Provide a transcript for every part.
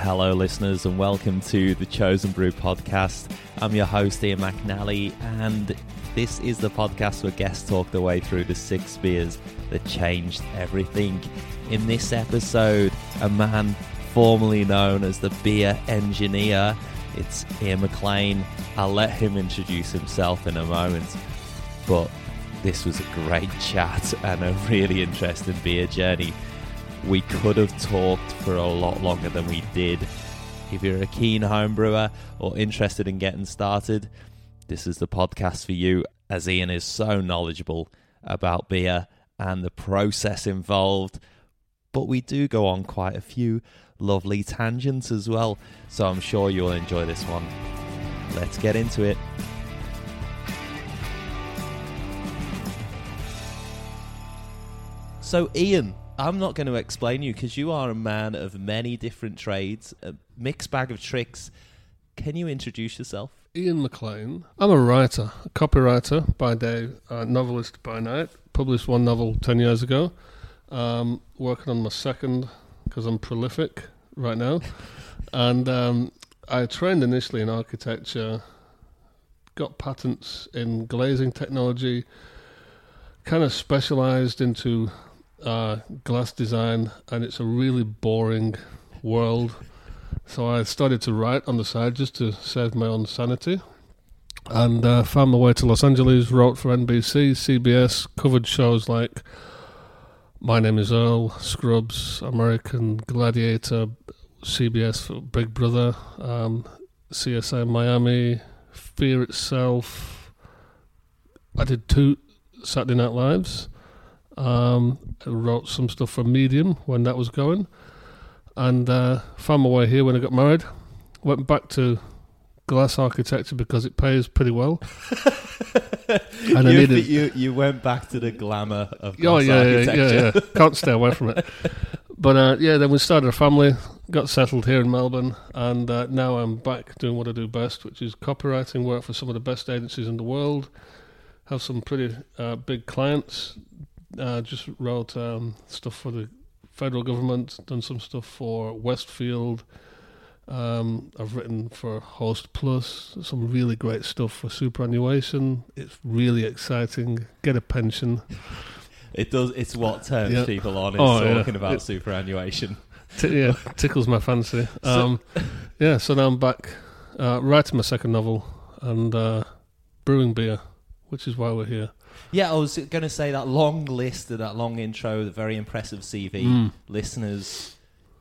Hello listeners and welcome to the Chosen Brew podcast. I'm your host Iain McNally and this is the podcast where guests talk their way through the six beers that changed everything. In this episode, a man formerly known as the beer engineer, it's Iain McLean. I'll let him introduce himself in a moment, but this was a great chat and a really interesting beer journey. We could have talked for a lot longer than we did. If you're a keen home brewer or interested in getting started, this is the podcast for you, as Iain is so knowledgeable about beer and the process involved. But we do go on quite a few lovely tangents as well, so I'm sure you'll enjoy this one. Let's get into it. So Iain, I'm not going to explain you because you are a man of many different trades, a mixed bag of tricks. Can you introduce yourself? Iain McLean. I'm a writer, a copywriter by day, a novelist by night. Published one novel 10 years ago. Working on my second because I'm prolific right now. And I trained initially in architecture, got patents in glazing technology, kind of specialised into glass design, and it's a really boring world, so I started to write on the side just to save my own sanity, and found my way to Los Angeles, wrote for NBC, CBS, covered shows like My Name is Earl, Scrubs, American Gladiator, CBS for Big Brother, CSI Miami, Fear Itself. I did 2 Saturday Night Lives. I wrote some stuff for Medium when that was going, and found my way here when I got married. Went back to glass architecture because it pays pretty well. And you went back to the glamour of glass architecture. Yeah. Can't stay away from it. But then we started a family, got settled here in Melbourne, and now I'm back doing what I do best, which is copywriting, work for some of the best agencies in the world, have some pretty big clients. Just wrote stuff for the federal government, done some stuff for Westfield. I've written for Host Plus, some really great stuff for superannuation. It's really exciting. Get a pension. It does. It's what turns people on. It's talking about superannuation. Tickles my fancy. So now I'm back writing my second novel and brewing beer, which is why we're here. Yeah, I was going to say that long list, that long intro, the very impressive CV. Listeners,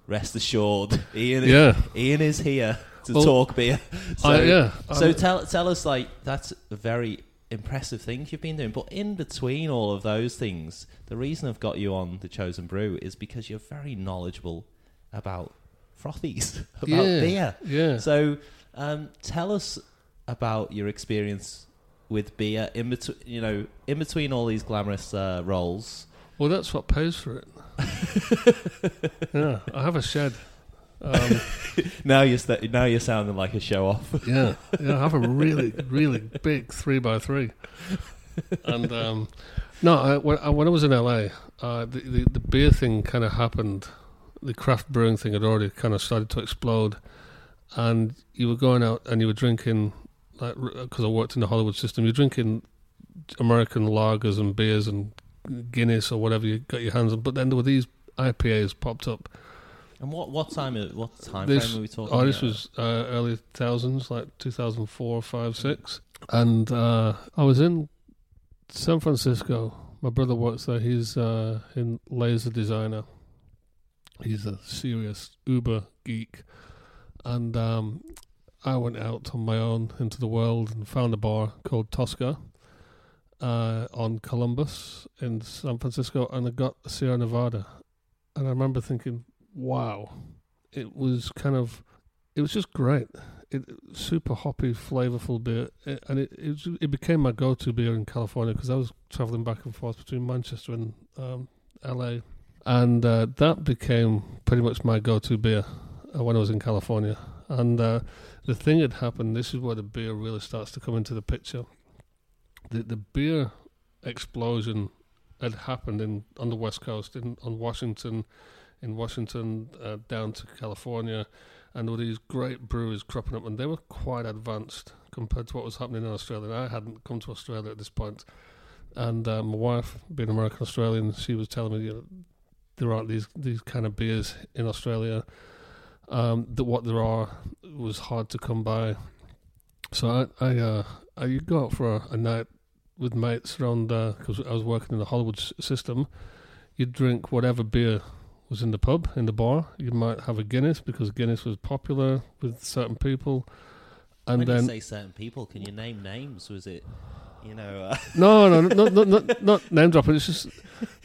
rest assured, Iain is here to talk beer. So, tell us, that's a very impressive thing you've been doing. But in between all of those things, the reason I've got you on The Chosen Brew is because you're very knowledgeable about frothies, about beer. Yeah. So tell us about your experience with beer in between all these glamorous roles. Well, that's what pays for it. Yeah, I have a shed. Now you're sounding like a show off. I have a really, really big 3x3. And when I was in LA, the beer thing kind of happened. The craft brewing thing had already kind of started to explode, and you were going out and you were drinking. Because I worked in the Hollywood system, you're drinking American lagers and beers and Guinness or whatever you got your hands on. But then there were these IPAs popped up. And what time frame were we talking about? This was early thousands, like 2004, 5, 6. And I was in San Francisco. My brother works there. He's in laser designer. He's a serious uber geek. And I went out on my own into the world and found a bar called Tosca on Columbus in San Francisco, and I got Sierra Nevada. And I remember thinking, wow, it was just great. Super hoppy, flavorful beer. It became my go-to beer in California because I was traveling back and forth between Manchester and LA. And that became pretty much my go-to beer when I was in California. And the thing had happened, this is where the beer really starts to come into the picture. The beer explosion had happened on the West Coast, on Washington, down to California, and there were these great breweries cropping up, and they were quite advanced compared to what was happening in Australia. I hadn't come to Australia at this point, and my wife, being American-Australian, she was telling me, you know, there aren't these kind of beers in Australia. That what there are was hard to come by. So I you go out for a night with mates around, because I was working in the Hollywood system. You'd drink whatever beer was in the pub, in the bar. You might have a Guinness because Guinness was popular with certain people. And when then you say certain people, can you name names? Was it, you know? No, not name dropping. It's just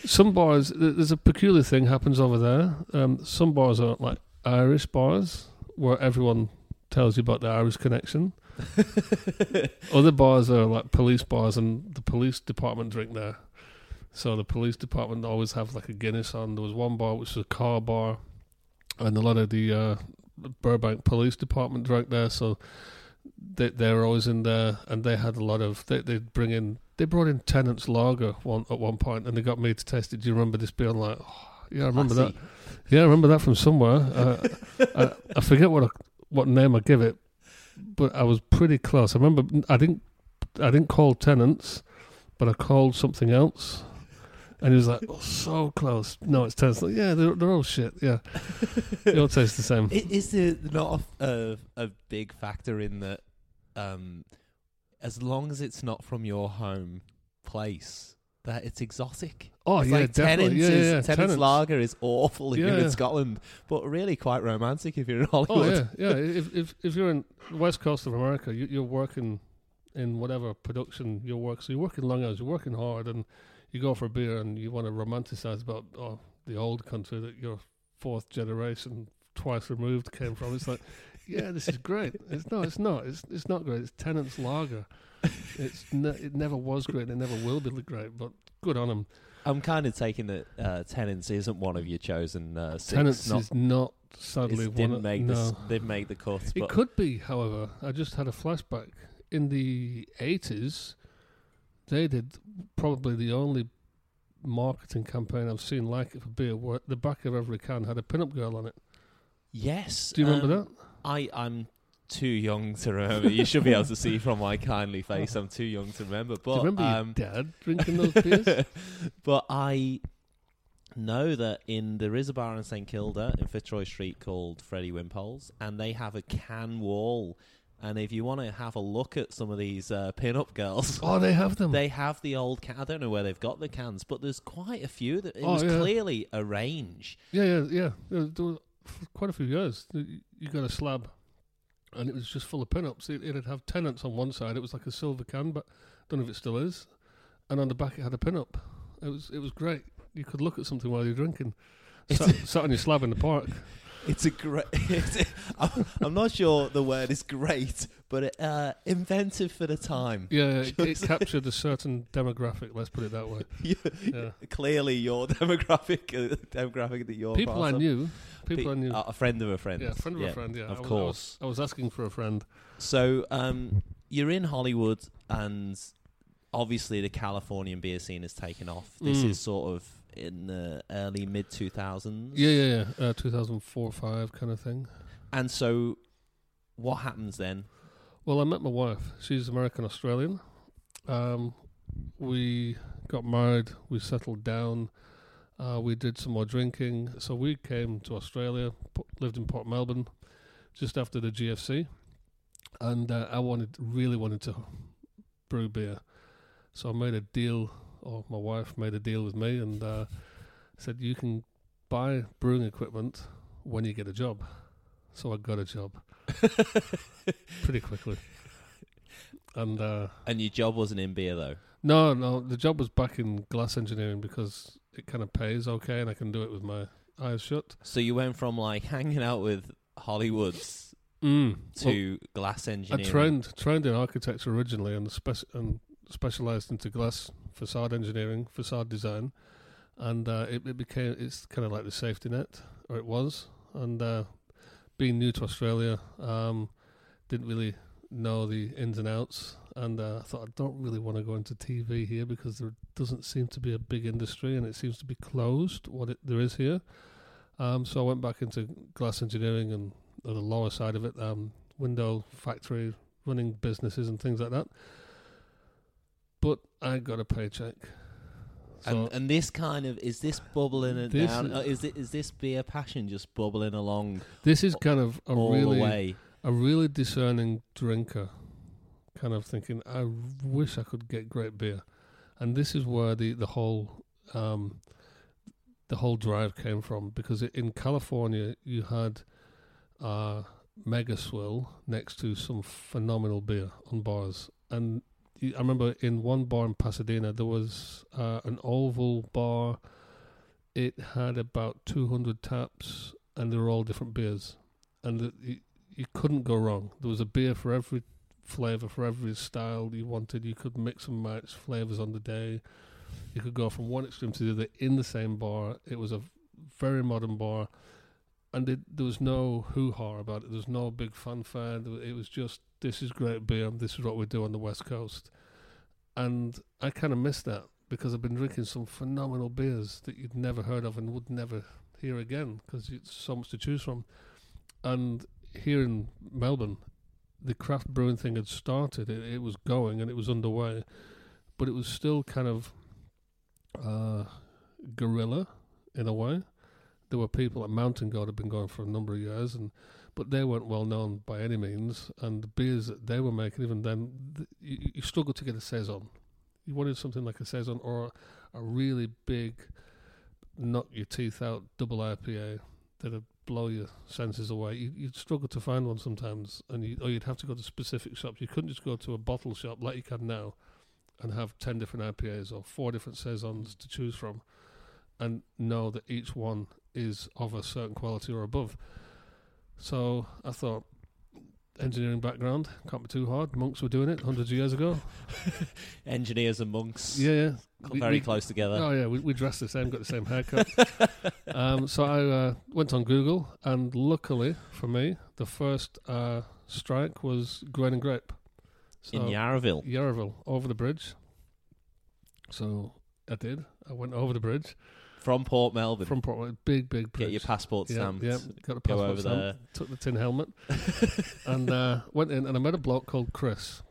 some bars. There's a peculiar thing happens over there. Some bars are like Irish bars where everyone tells you about the Irish connection. Other bars are like police bars, and the police department drink there. So the police department always have like a Guinness on. There was one bar which was a car bar, and a lot of the Burbank police department drank there. So they were always in there, and they had a lot of. They brought in Tennent's Lager at one point, and they got me to taste it. Do you remember this beer? I'm like, oh, yeah, I remember that. Yeah, I remember that from somewhere. I forget what name I give it, but I was pretty close. I remember I didn't call Tennent's, but I called something else. And he was like, oh, so close. No, it's Tennent's. Like, yeah, they're all shit, yeah. They all taste the same. Is there not a big factor in that as long as it's not from your home place, that it's exotic? Oh, it's definitely. Tennent's Lager is awful if you're in Scotland, but really quite romantic if you're in Hollywood. Oh, yeah, yeah. If you're in the west coast of America, you're working in whatever production you work. So you're working long hours, you're working hard, and you go for a beer and you want to romanticize about the old country that your fourth generation, twice removed, came from. It's like, yeah, this is great. It's not. It's not great. It's Tennent's Lager. It never was great. It never will be great. But good on them. I'm kind of taking that Tennent's isn't one of your chosen six. Tennent's is not, sadly, they've made the cut. It could be, however. I just had a flashback. In the 80s, they did probably the only marketing campaign I've seen like it for beer where the back of every can had a pin-up girl on it. Yes. Do you remember that? I'm too young to remember. You should be able to see from my kindly face. I'm too young to remember. But do you remember your dad drinking those beers? But I know that there is a bar in St Kilda in Fitzroy Street called Freddie Wimpole's, and they have a can wall. And if you want to have a look at some of these pin-up girls... Oh, they have them. They have the old can. I don't know where they've got the cans, but there's quite a few. Clearly a range. Yeah. There was quite a few years. You got a slab, and it was just full of pin-ups. It'd have Tennent's on one side. It was like a silver can, but I don't know if it still is. And on the back, it had a pin-up. It was great. You could look at something while you're drinking. Sat on your slab in the park. It's a great... I'm not sure the word is great, but inventive for the time. Yeah, it captured a certain demographic, let's put it that way. Yeah. Clearly your demographic that you're people part I of. Knew. People I knew. A friend of a friend. Yeah, a friend of a friend, yeah. Of course. I was asking for a friend. So you're in Hollywood, and obviously the Californian beer scene has taken off. This is sort of... in the early mid-2000s. 2004-5 kind of thing. And so what happens then? Well, I met my wife. She's American-Australian. We got married. We settled down. We did some more drinking. So we came to Australia, lived in Port Melbourne just after the GFC. And I really wanted to brew beer. So I made a deal... or my wife made a deal with me and said, you can buy brewing equipment when you get a job. So I got a job pretty quickly. And your job wasn't in beer, though? No, the job was back in glass engineering because it kind of pays okay and I can do it with my eyes shut. So you went from, like, hanging out with Hollywoods to glass engineering. I trained in architecture originally and specialised into glass facade engineering, facade design, and it became, it's kind of like the safety net, or it was, and being new to Australia, didn't really know the ins and outs, and I thought, I don't really want to go into TV here, because there doesn't seem to be a big industry, and it seems to be closed, there is here, so I went back into glass engineering, and or the lower side of it, window factory running businesses and things like that. But I got a paycheck. So and this kind of, is this bubbling it down? Is this beer passion just bubbling along? This is kind of a really discerning drinker, kind of thinking, I wish I could get great beer. And this is where the whole drive came from, because in California you had Mega Swill next to some phenomenal beer on bars. And I remember in one bar in Pasadena, there was an oval bar. It had about 200 taps, and they were all different beers. And you couldn't go wrong. There was a beer for every flavour, for every style you wanted. You could mix and match flavours on the day. You could go from one extreme to the other in the same bar. It was a very modern bar. And there was no hoo-ha about it. There was no big fanfare. It was just, this is great beer. This is what we do on the West Coast. And I kind of miss that, because I've been drinking some phenomenal beers that you'd never heard of and would never hear again, because it's so much to choose from. And here in Melbourne, the craft brewing thing had started. It was going and it was underway. But it was still kind of guerrilla in a way. There were people at Mountain Goat had been going for a number of years, but they weren't well known by any means. And the beers that they were making, even then, you struggled to get a saison. You wanted something like a saison or a really big, knock your teeth out double IPA that'd blow your senses away. You'd struggle to find one sometimes, or you'd have to go to specific shops. You couldn't just go to a bottle shop like you can now and have 10 different IPAs or 4 different saisons to choose from, and know that each one is of a certain quality or above. So I thought, engineering background, can't be too hard. Monks were doing it hundreds of years ago. Engineers and monks. Yeah. Very close together. Oh, yeah. We dressed the same, got the same haircut. So I went on Google, and luckily for me, the first strike was Gwennap and Grape. So in Yarraville. Over the bridge. So I did. I went over the bridge. From Port Melbourne. Big bridge. Get your passport stamped. Yeah, got a passport Go over stamp, there. Took the tin helmet and went in, and I met a bloke called Chris.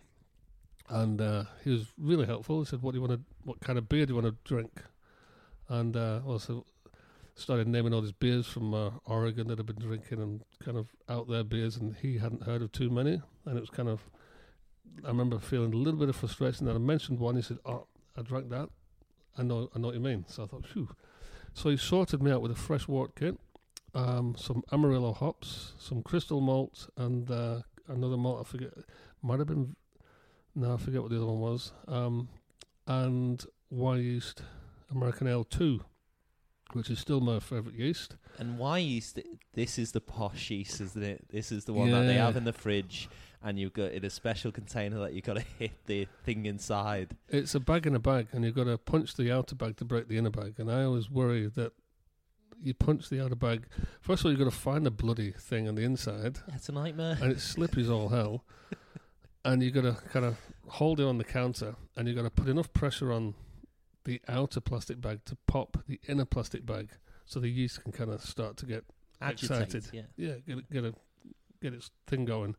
And he was really helpful. He said, what kind of beer do you want to drink? And also started naming all these beers from Oregon that I've been drinking, and kind of out there beers, and he hadn't heard of too many. And it was kind of, I remember feeling a little bit of frustration that I mentioned one. He said, oh, I drank that. I know what you mean. So I thought, phew. So he sorted me out with a fresh wort kit, some Amarillo hops, some crystal malt, and another malt, I forget. Might have been... No, I forget what the other one was. And Y Yeast American Ale 2, which is still my favourite yeast. And Y Yeast, this is the posh yeast, isn't it? This is the one that they have in the fridge, and you've got in a special container that you've got to hit the thing inside. It's a bag in a bag, and you've got to punch the outer bag to break the inner bag. And I always worry that you punch the outer bag. First of all, you've got to find the bloody thing on the inside. That's a nightmare. And it's slippery as all hell. And you've got to kind of hold it on the counter, and you've got to put enough pressure on the outer plastic bag to pop the inner plastic bag, so the yeast can kind of start to get agitated. Yeah, get its thing going.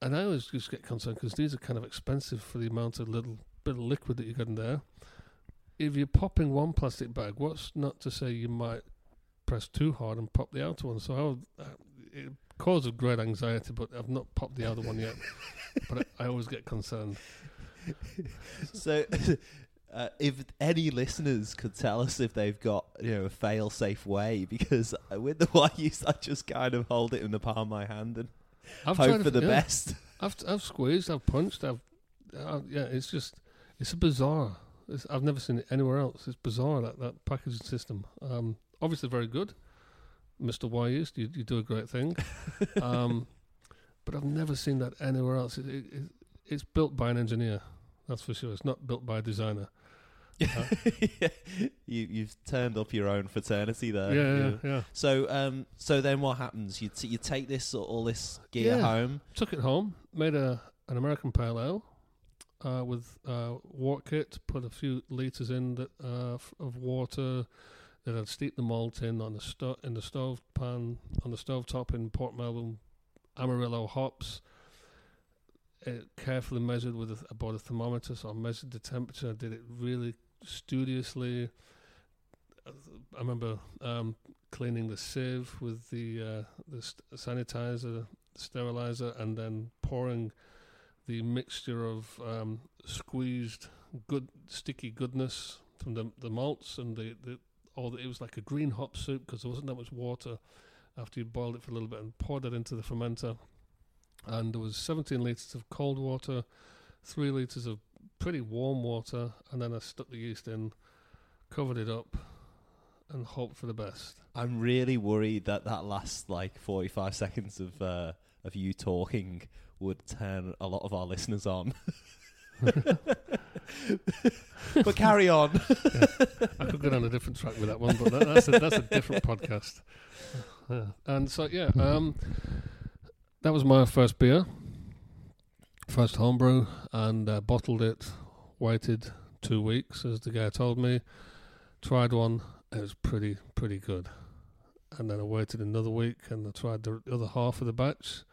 And I always just get concerned, because these are kind of expensive for the amount of little bit of liquid that you got in there. If you're popping one plastic bag, what's not to say you might press too hard and pop the outer one? So it causes great anxiety, but I've not popped the outer one yet. But I always get concerned. So... if any listeners could tell us if they've got, a fail-safe way, because with the white yeast, I just kind of hold it in the palm of my hand and hope for the best. I've squeezed, I've punched, it's bizarre. I've never seen it anywhere else. It's bizarre, that packaging system. Obviously very good. Mr. Y Yeast, you do a great thing. But I've never seen that anywhere else. It's built by an engineer. That's for sure. It's not built by a designer. You've turned up your own fraternity there. Yeah. So then what happens? You take this all this gear home. Took it home, made an American Pale Ale with wort kit, put a few litres in of water, that I'd steep the malt in the stove top in Port Melbourne, Amarillo hops. Carefully measured with about a thermometer, so I measured the temperature. I did it really studiously. I remember cleaning the sieve with the sanitizer, sterilizer, and then pouring the mixture of squeezed good sticky goodness from the malts and it was like a green hop soup because there wasn't that much water after you boiled it for a little bit and poured it into the fermenter. And there was 17 litres of cold water, 3 litres of pretty warm water, and then I stuck the yeast in, covered it up, and hoped for the best. I'm really worried that last, 45 seconds of you talking would turn a lot of our listeners on. But carry on. Yeah. I could go down a different track with that one, but that's a different podcast. Yeah. And so, yeah... that was my first beer, first homebrew, and bottled it, waited 2 weeks, as the guy told me, tried one, it was pretty good. And then I waited another week, and I tried the other half of the batch,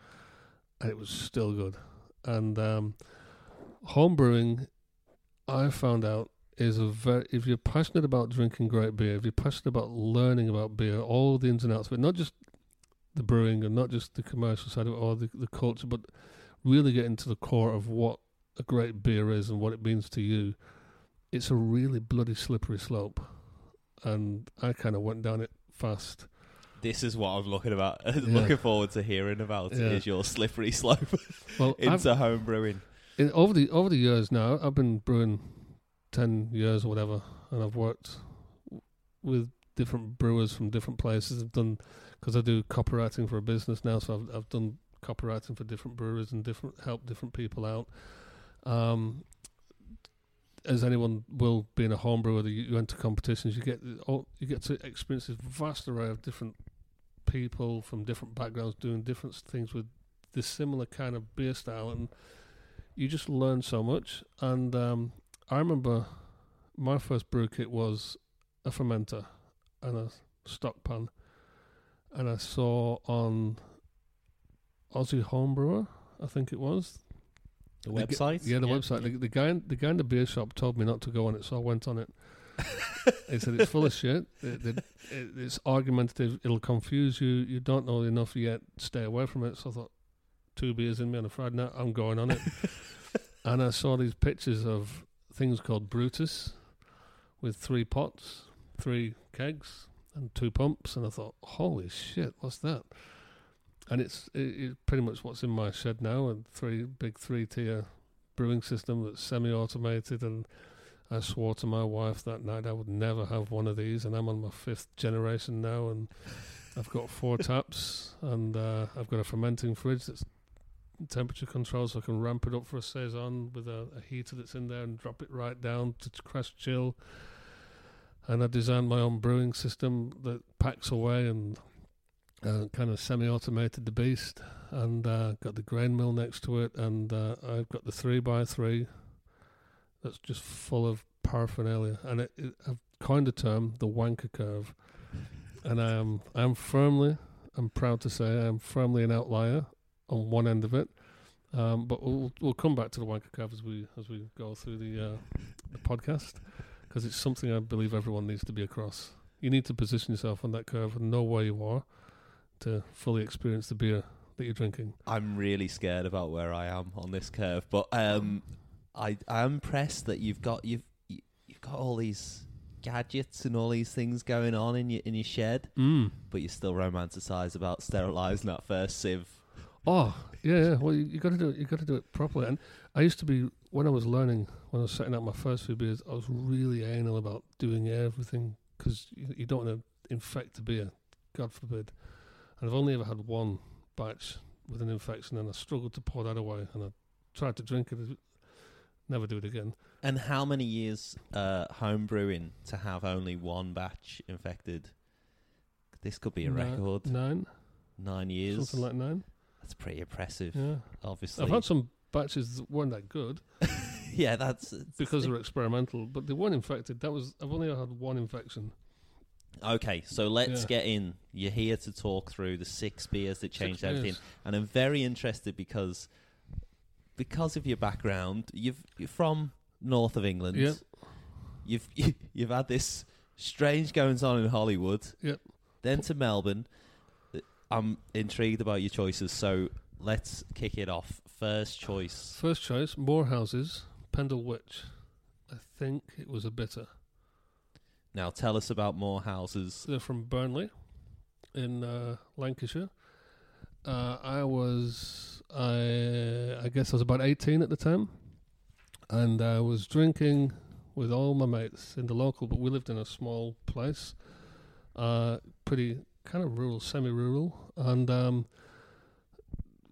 and it was still good. And homebrewing, I found out, is if you're passionate about drinking great beer, if you're passionate about learning about beer, all the ins and outs of it, not just the brewing and not just the commercial side of it or the culture, but really getting to the core of what a great beer is and what it means to you, it's a really bloody slippery slope. And I kind of went down it fast. This is what I'm looking forward to hearing about, is your slippery slope into home brewing. Over the years now, I've been brewing 10 years or whatever, and I've worked with different brewers from different places. Because I do copywriting for a business now, so I've done copywriting for different brewers and help different people out. As anyone will, being a home brewer, you enter competitions, you get to experience this vast array of different people from different backgrounds doing different things with this similar kind of beer style, and you just learn so much. And I remember my first brew kit was a fermenter and a stock pan. And I saw on Aussie Homebrewer, I think it was. The website? Website. The guy in the beer shop told me not to go on it, so I went on it. He said, it's full of shit. It's argumentative. It'll confuse you. You don't know enough yet. Stay away from it. So I thought, 2 beers in me on a Friday night, I'm going on it. And I saw these pictures of things called Brutus with 3 pots, 3 kegs, and 2 pumps, and I thought, holy shit, what's that? And it's pretty much what's in my shed now, and 3-tier brewing system that's semi-automated, and I swore to my wife that night I would never have one of these, and I'm on my 5th generation now, and I've got 4 taps, and I've got a fermenting fridge that's temperature controlled, so I can ramp it up for a saison with a heater that's in there and drop it right down to crash chill. And I designed my own brewing system that packs away and kind of semi-automated the beast, and got the grain mill next to it, and I've got the 3x3 that's just full of paraphernalia, and I've coined a term, the wanker curve, and I'm proud to say I'm firmly an outlier on one end of it, but we'll come back to the wanker curve as we go through the podcast. Because it's something I believe everyone needs to be across. You need to position yourself on that curve and know where you are to fully experience the beer that you're drinking. I'm really scared about where I am on this curve, but I'm impressed that you've got all these gadgets and all these things going on in your shed, but you still romanticize about sterilising that first sieve. Oh yeah. Well, you got to do it properly. And I used to be. When I was setting out my first few beers, I was really anal about doing everything because you don't want to infect the beer, God forbid. And I've only ever had one batch with an infection, and I struggled to pour that away, and I tried to drink it, never do it again. And how many years home brewing to have only one batch infected? This could be a record. 9 years. Something like 9. That's pretty impressive, yeah. Obviously. I've had some batches that weren't that good. Yeah, that's because they're experimental, but they weren't infected. I've only had one infection. Okay, so let's get in. You're here to talk through the six beers that changed everything. And I'm very interested because of your background, you're from north of England. Yep. You've had this strange goings on in Hollywood. Yep. Then to Melbourne. I'm intrigued about your choices, so let's kick it off. First choice, Moorhouse's Pendle Witch. I think it was a bitter. Now tell us about Moorhouse's. They're from Burnley in Lancashire. I guess I was about 18 at the time, and I was drinking with all my mates in the local, but we lived in a small place, pretty kind of rural, semi-rural, and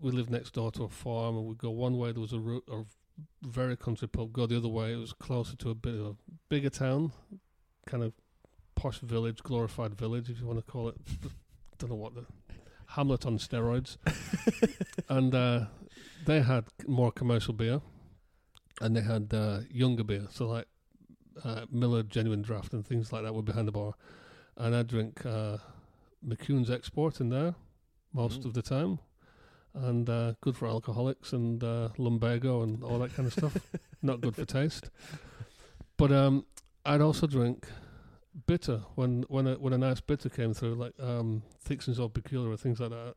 we lived next door to a farm, and we'd go one way, there was a very country pub, go the other way, it was closer to a bit of a bigger town, kind of posh village, glorified village, if you want to call it, don't know what, the Hamlet on steroids, and they had more commercial beer, and they had younger beer, so like Miller Genuine Draft and things like that were behind the bar, and I drink McCune's Export in there most of the time, and good for alcoholics and lumbago and all that kind of stuff. Not good for taste. But I'd also drink bitter when a nice bitter came through, like Thixton's or Peculiar or things like that.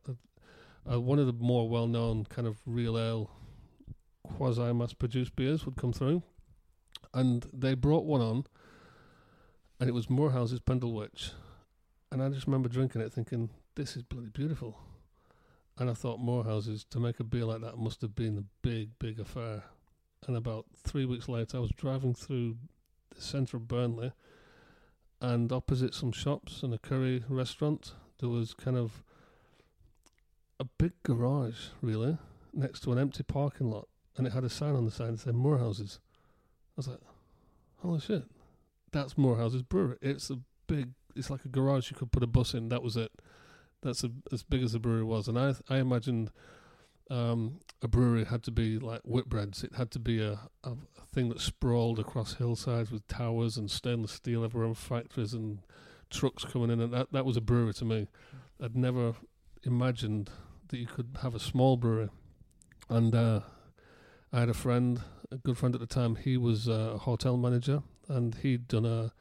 One of the more well-known kind of real ale quasi-mass-produced beers would come through, and they brought one on, and it was Moorhouse's Pendle Witch. And I just remember drinking it thinking, this is bloody beautiful. And I thought Moorhouse's, to make a beer like that must have been a big, big affair. And about 3 weeks later, I was driving through the centre of Burnley, and opposite some shops and a curry restaurant, there was kind of a big garage, really, next to an empty parking lot. And it had a sign on the side that said Moorhouse's. I was like, holy shit, that's Moorhouse's brewery. It's like a garage you could put a bus in. That was it. That's as big as the brewery was. And I imagined a brewery had to be like Whitbread's. It had to be a thing that sprawled across hillsides with towers and stainless steel everywhere and factories and trucks coming in. And that was a brewery to me. I'd never imagined that you could have a small brewery. And I had a good friend at the time. He was a hotel manager, and he'd done a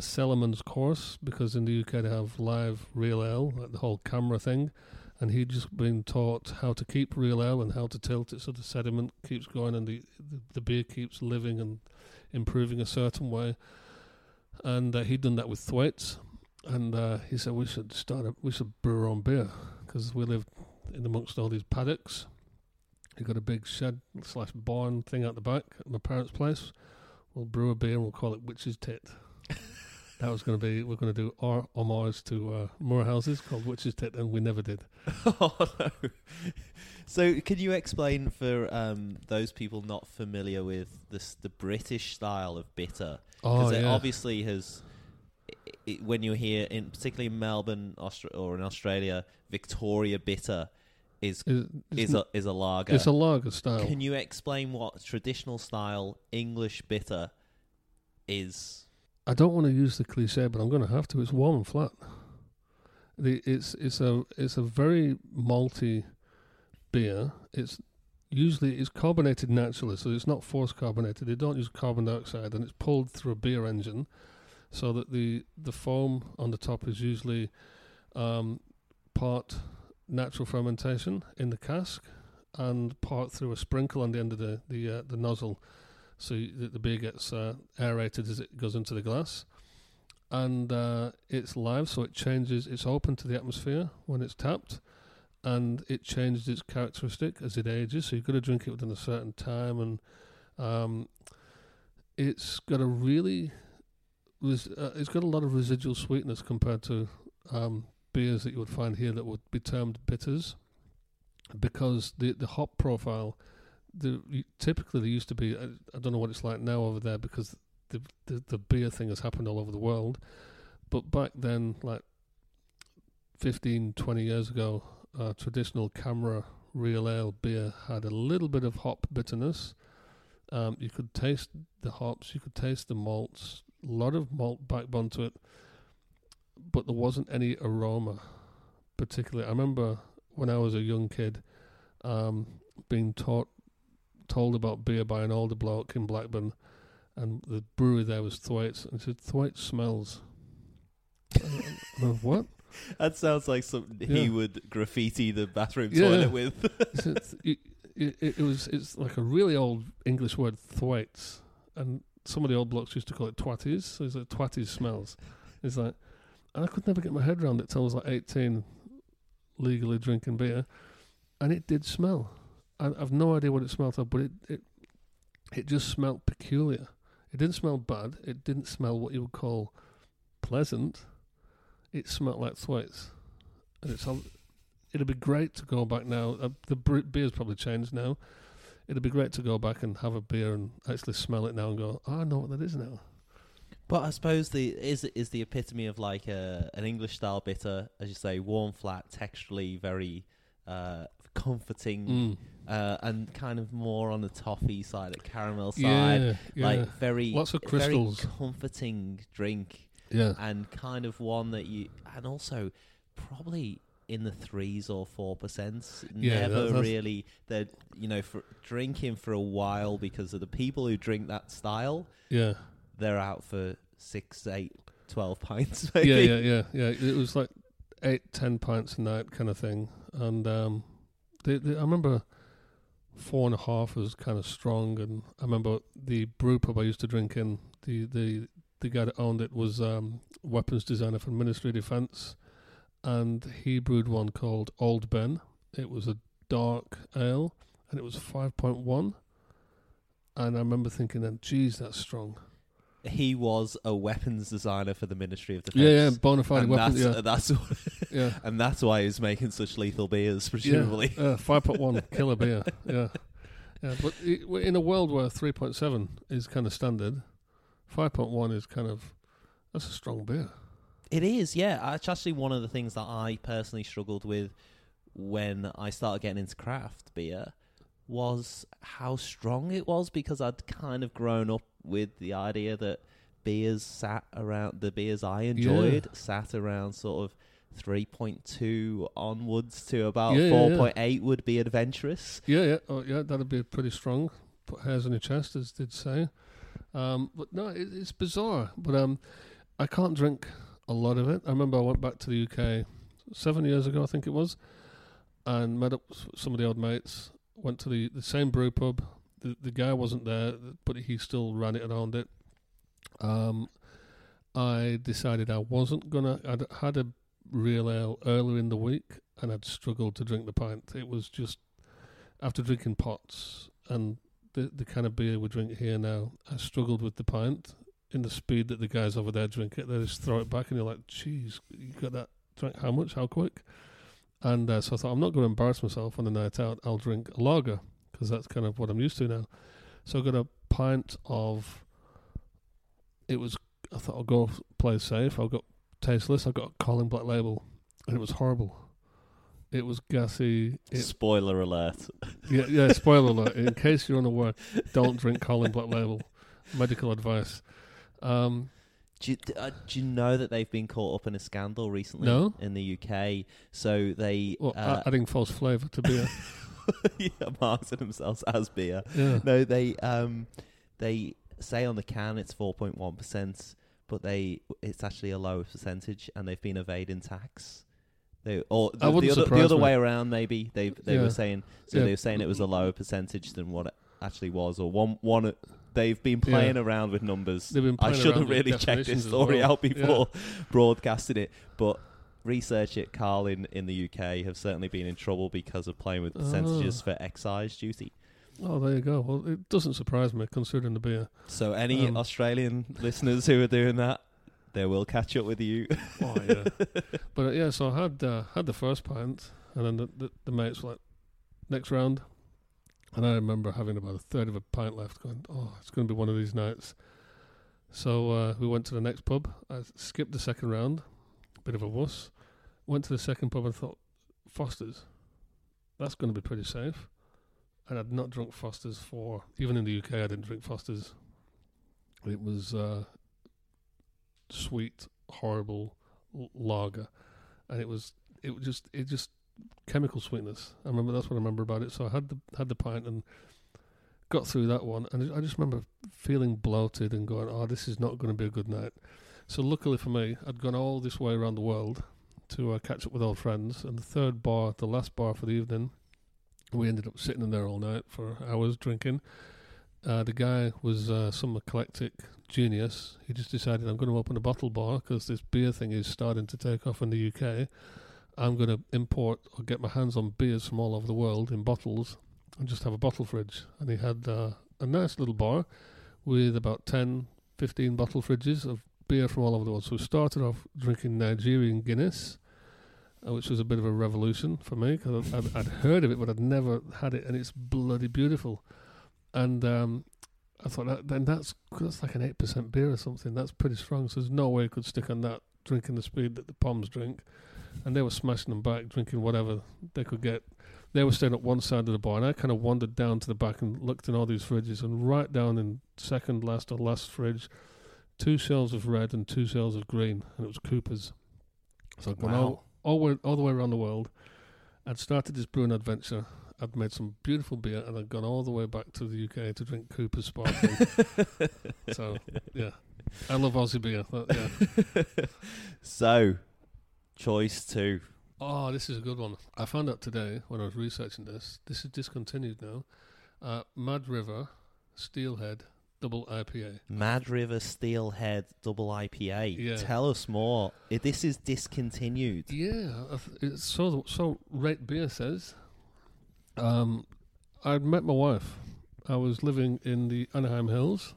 cellarman's course, because in the UK they have live real ale, like the whole camera thing, and he'd just been taught how to keep real ale and how to tilt it so the sediment keeps going and the beer keeps living and improving a certain way. And he'd done that with Thwaites, and he said we should brew our own beer, because we lived in amongst all these paddocks. He got a big shed/barn thing out the back at my parents' place. We'll brew a beer and we'll call it Witch's Tit. That was going to be, we're going to do our homage to Moorhouse's called Witch's Tit, and we never did. Oh, no. So can you explain for those people not familiar with the British style of bitter? Because it obviously has, when you're here, particularly in Melbourne or in Australia, Victoria bitter is a lager. It's a lager style. Can you explain what traditional style English bitter is? I don't want to use the cliche, but I'm going to have to. It's warm and flat. It's a very malty beer. It's usually carbonated naturally, so it's not forced carbonated. They don't use carbon dioxide, and it's pulled through a beer engine, so that the foam on the top is usually part natural fermentation in the cask and part through a sprinkle on the end of the nozzle. So the beer gets aerated as it goes into the glass. And it's live, so it changes. It's open to the atmosphere when it's tapped, and it changes its characteristic as it ages. So you've got to drink it within a certain time. And it's got a lot of residual sweetness compared to beers that you would find here that would be termed bitters, because the hop profile... Typically there used to be, I don't know what it's like now over there, because the beer thing has happened all over the world, but back then, like 15, 20 years ago, traditional camera real ale beer had a little bit of hop bitterness. You could taste the hops, you could taste the malts, a lot of malt backbone to it, but there wasn't any aroma particularly. I remember when I was a young kid being told about beer by an older bloke in Blackburn, and the brewery there was Thwaites, and he said, "Thwaites smells." What? That sounds like something he would graffiti the bathroom toilet with. It's like a really old English word, Thwaites, and some of the old blokes used to call it twatties, so it's like twatties smells. It's like, and I could never get my head around it till I was like 18, legally drinking beer, and it did smell. I've no idea what it smelled of, but it just smelled peculiar. It didn't smell bad. It didn't smell what you would call pleasant. It smelled like Thwaites. And it'd be great to go back now. The beer's probably changed now. It'd be great to go back and have a beer and actually smell it now and go, oh, I know what that is now. But I suppose is the epitome of like an English-style bitter, as you say, warm, flat, texturally very comforting, and kind of more on the toffee side, the caramel side, like very lots of crystals, very comforting drink, and kind of one that you, and also probably in the 3s or 4%. Never really that, you know, for drinking for a while, because of the people who drink that style, they're out for 6, 8, 12 pints. Maybe. Yeah. It was like 8, 10 pints a night kind of thing, and I remember 4.5 was kind of strong, and I remember the brew pub I used to drink in, the guy that owned it was weapons designer for Ministry of Defence, and he brewed one called Old Ben. It was a dark ale, and it was 5.1, and I remember thinking then, geez, that's strong. He was a weapons designer for the Ministry of Defence. Yeah, bona fide weapons. And that's why he's making such lethal beers, presumably. 5.1 killer beer. Yeah. But in a world where 3.7 is kind of standard, 5.1 is kind of, that's a strong beer. It is, yeah. It's actually one of the things that I personally struggled with when I started getting into craft beer, was how strong it was, because I'd kind of grown up with the idea that beers I enjoyed sat around sort of 3.2 onwards to about 4.8 would be adventurous. That'd be pretty strong. Put hairs on your chest, as did say. But no, it's bizarre. But I can't drink a lot of it. I remember I went back to the UK 7 years ago, I think it was, and met up with some of the old mates. Went to the same brew pub. The guy wasn't there, but he still ran it and owned it. I decided I wasn't gonna. I'd had a real ale earlier in the week, and I'd struggled to drink the pint. It was just after drinking pots and the kind of beer we drink here now. I struggled with the pint in the speed that the guys over there drink it. They just throw it back, and you're like, "Geez, you got that? Drank how much? How quick?" And so I thought, I'm not going to embarrass myself on the night out. I'll drink a lager, because that's kind of what I'm used to now. So I got a pint of, I thought I'll go play safe. I got Tasteless. I got a Colin Black Label, and it was horrible. It was gassy. Spoiler alert. Yeah, spoiler alert. In case you're unaware, don't drink Colin Black Label. Medical advice. Do you know that they've been caught up in a scandal recently in the UK? So they... Well, adding false flavour to beer. Marketing themselves as beer. Yeah. No, they say on the can it's 4.1%, but it's actually a lower percentage, and they've been evading tax. The other way around, maybe they were saying. So they were saying it was a lower percentage than what it actually was, or one. They've been playing around with numbers. I should have really checked this story out before broadcasting it, but research it. Carl in the UK have certainly been in trouble because of playing with percentages for excise duty. Oh, there you go. Well, it doesn't surprise me, considering the beer. So any Australian listeners who are doing that, they will catch up with you. Oh, yeah. But so I had the first pint, and then the mates were like, next round. And I remember having about a third of a pint left, going, oh, it's going to be one of these nights. So we went to the next pub. I skipped the second round, bit of a wuss. Went to the second pub and thought, Foster's, that's going to be pretty safe. And I'd not drunk Foster's even in the UK, I didn't drink Foster's. It was sweet, horrible, Lager, and it was just chemical sweetness. I remember, that's what I remember about it. So I had the pint and got through that one, and I just remember feeling bloated and going, "Oh, this is not going to be a good night." So luckily for me, I'd gone all this way around the world to catch up with old friends, and the third bar, the last bar for the evening, we ended up sitting in there all night for hours drinking. The guy was some eclectic genius. He just decided, I'm going to open a bottle bar because this beer thing is starting to take off in the UK. I'm going to import or get my hands on beers from all over the world in bottles and just have a bottle fridge. And he had a nice little bar with about 10, 15 bottle fridges of beer from all over the world. So we started off drinking Nigerian Guinness, which was a bit of a revolution for me because I'd heard of it, but I'd never had it, and it's bloody beautiful. And I thought, that's like an 8% beer or something. That's pretty strong. So there's no way I could stick on that drinking the speed that the Poms drink. And they were smashing them back, drinking whatever they could get. They were staying at one side of the bar, and I kind of wandered down to the back and looked in all these fridges. And right down in second last or last fridge, 2 shelves of red and 2 shelves of green, and it was Cooper's. So I'd gone all the way around the world. I'd started this brewing adventure. I'd made some beautiful beer, and I'd gone all the way back to the UK to drink Cooper's Sparkling. So, yeah. I love Aussie beer. So, choice 2. Oh, this is a good one. I found out today when I was researching this. This is discontinued now. Mad River Steelhead Double IPA. Mad River Steelhead Double IPA. Yeah. Tell us more. This is discontinued. Yeah. It's so Rate Beer says... I'd met my wife. I was living in the Anaheim Hills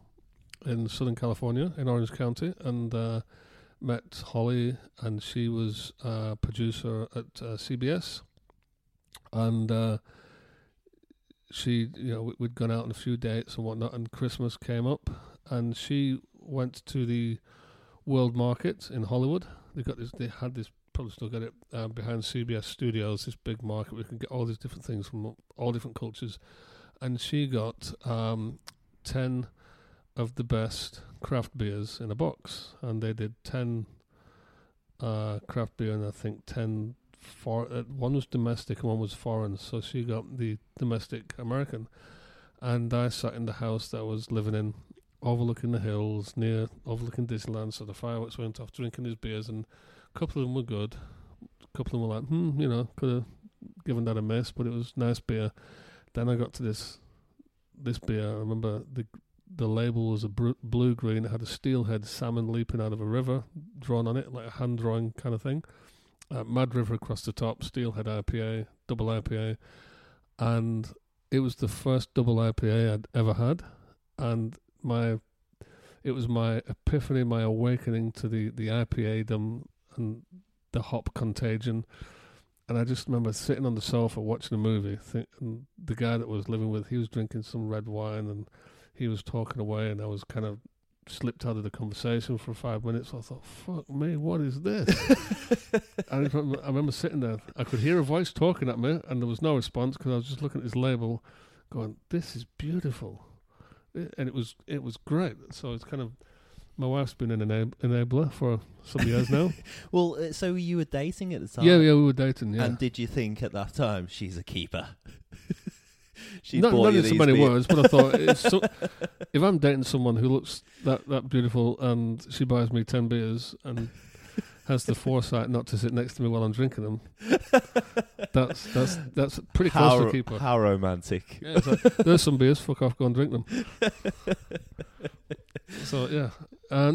in Southern California, in Orange County, and met Holly, and she was a producer at CBS. And she, we'd gone out on a few dates and whatnot, and Christmas came up, and she went to the World Market in Hollywood. They had this. Probably still get it behind CBS Studios, this big market where you can get all these different things from all different cultures. And she got 10 of the best craft beers in a box, and they did 10 craft beer, and I think 10 one was domestic and one was foreign. So she got the domestic American, and I sat in the house that I was living in, overlooking the hills, near overlooking Disneyland. So the fireworks went off, drinking these beers, and a couple of them were good. A couple of them were like, could have given that a miss, but it was nice beer. Then I got to this beer. I remember the label was a blue-green. It had a steelhead salmon leaping out of a river, drawn on it, like a hand-drawing kind of thing. Mad River across the top, Steelhead IPA, double IPA. And it was the first double IPA I'd ever had. And it was my epiphany, my awakening to the IPA-dom and the hop contagion. And I just remember sitting on the sofa watching a movie, and the guy that I was living with, he was drinking some red wine, and he was talking away, and I was kind of slipped out of the conversation for 5 minutes. So I thought, fuck me, what is this? I remember sitting there, I could hear a voice talking at me, and there was no response because I was just looking at his label going, this is beautiful. And it was great. So it's kind of, my wife's been an enabler for some years now. Well, so you were dating at the time? Yeah, we were dating, yeah. And did you think at that time, she's a keeper? Not in so many words, but I thought, if I'm dating someone who looks that beautiful and she buys me 10 beers and has the foresight not to sit next to me while I'm drinking them, that's pretty close to a keeper. How romantic. Yeah, it's like, there's some beers, fuck off, go and drink them. So, yeah. I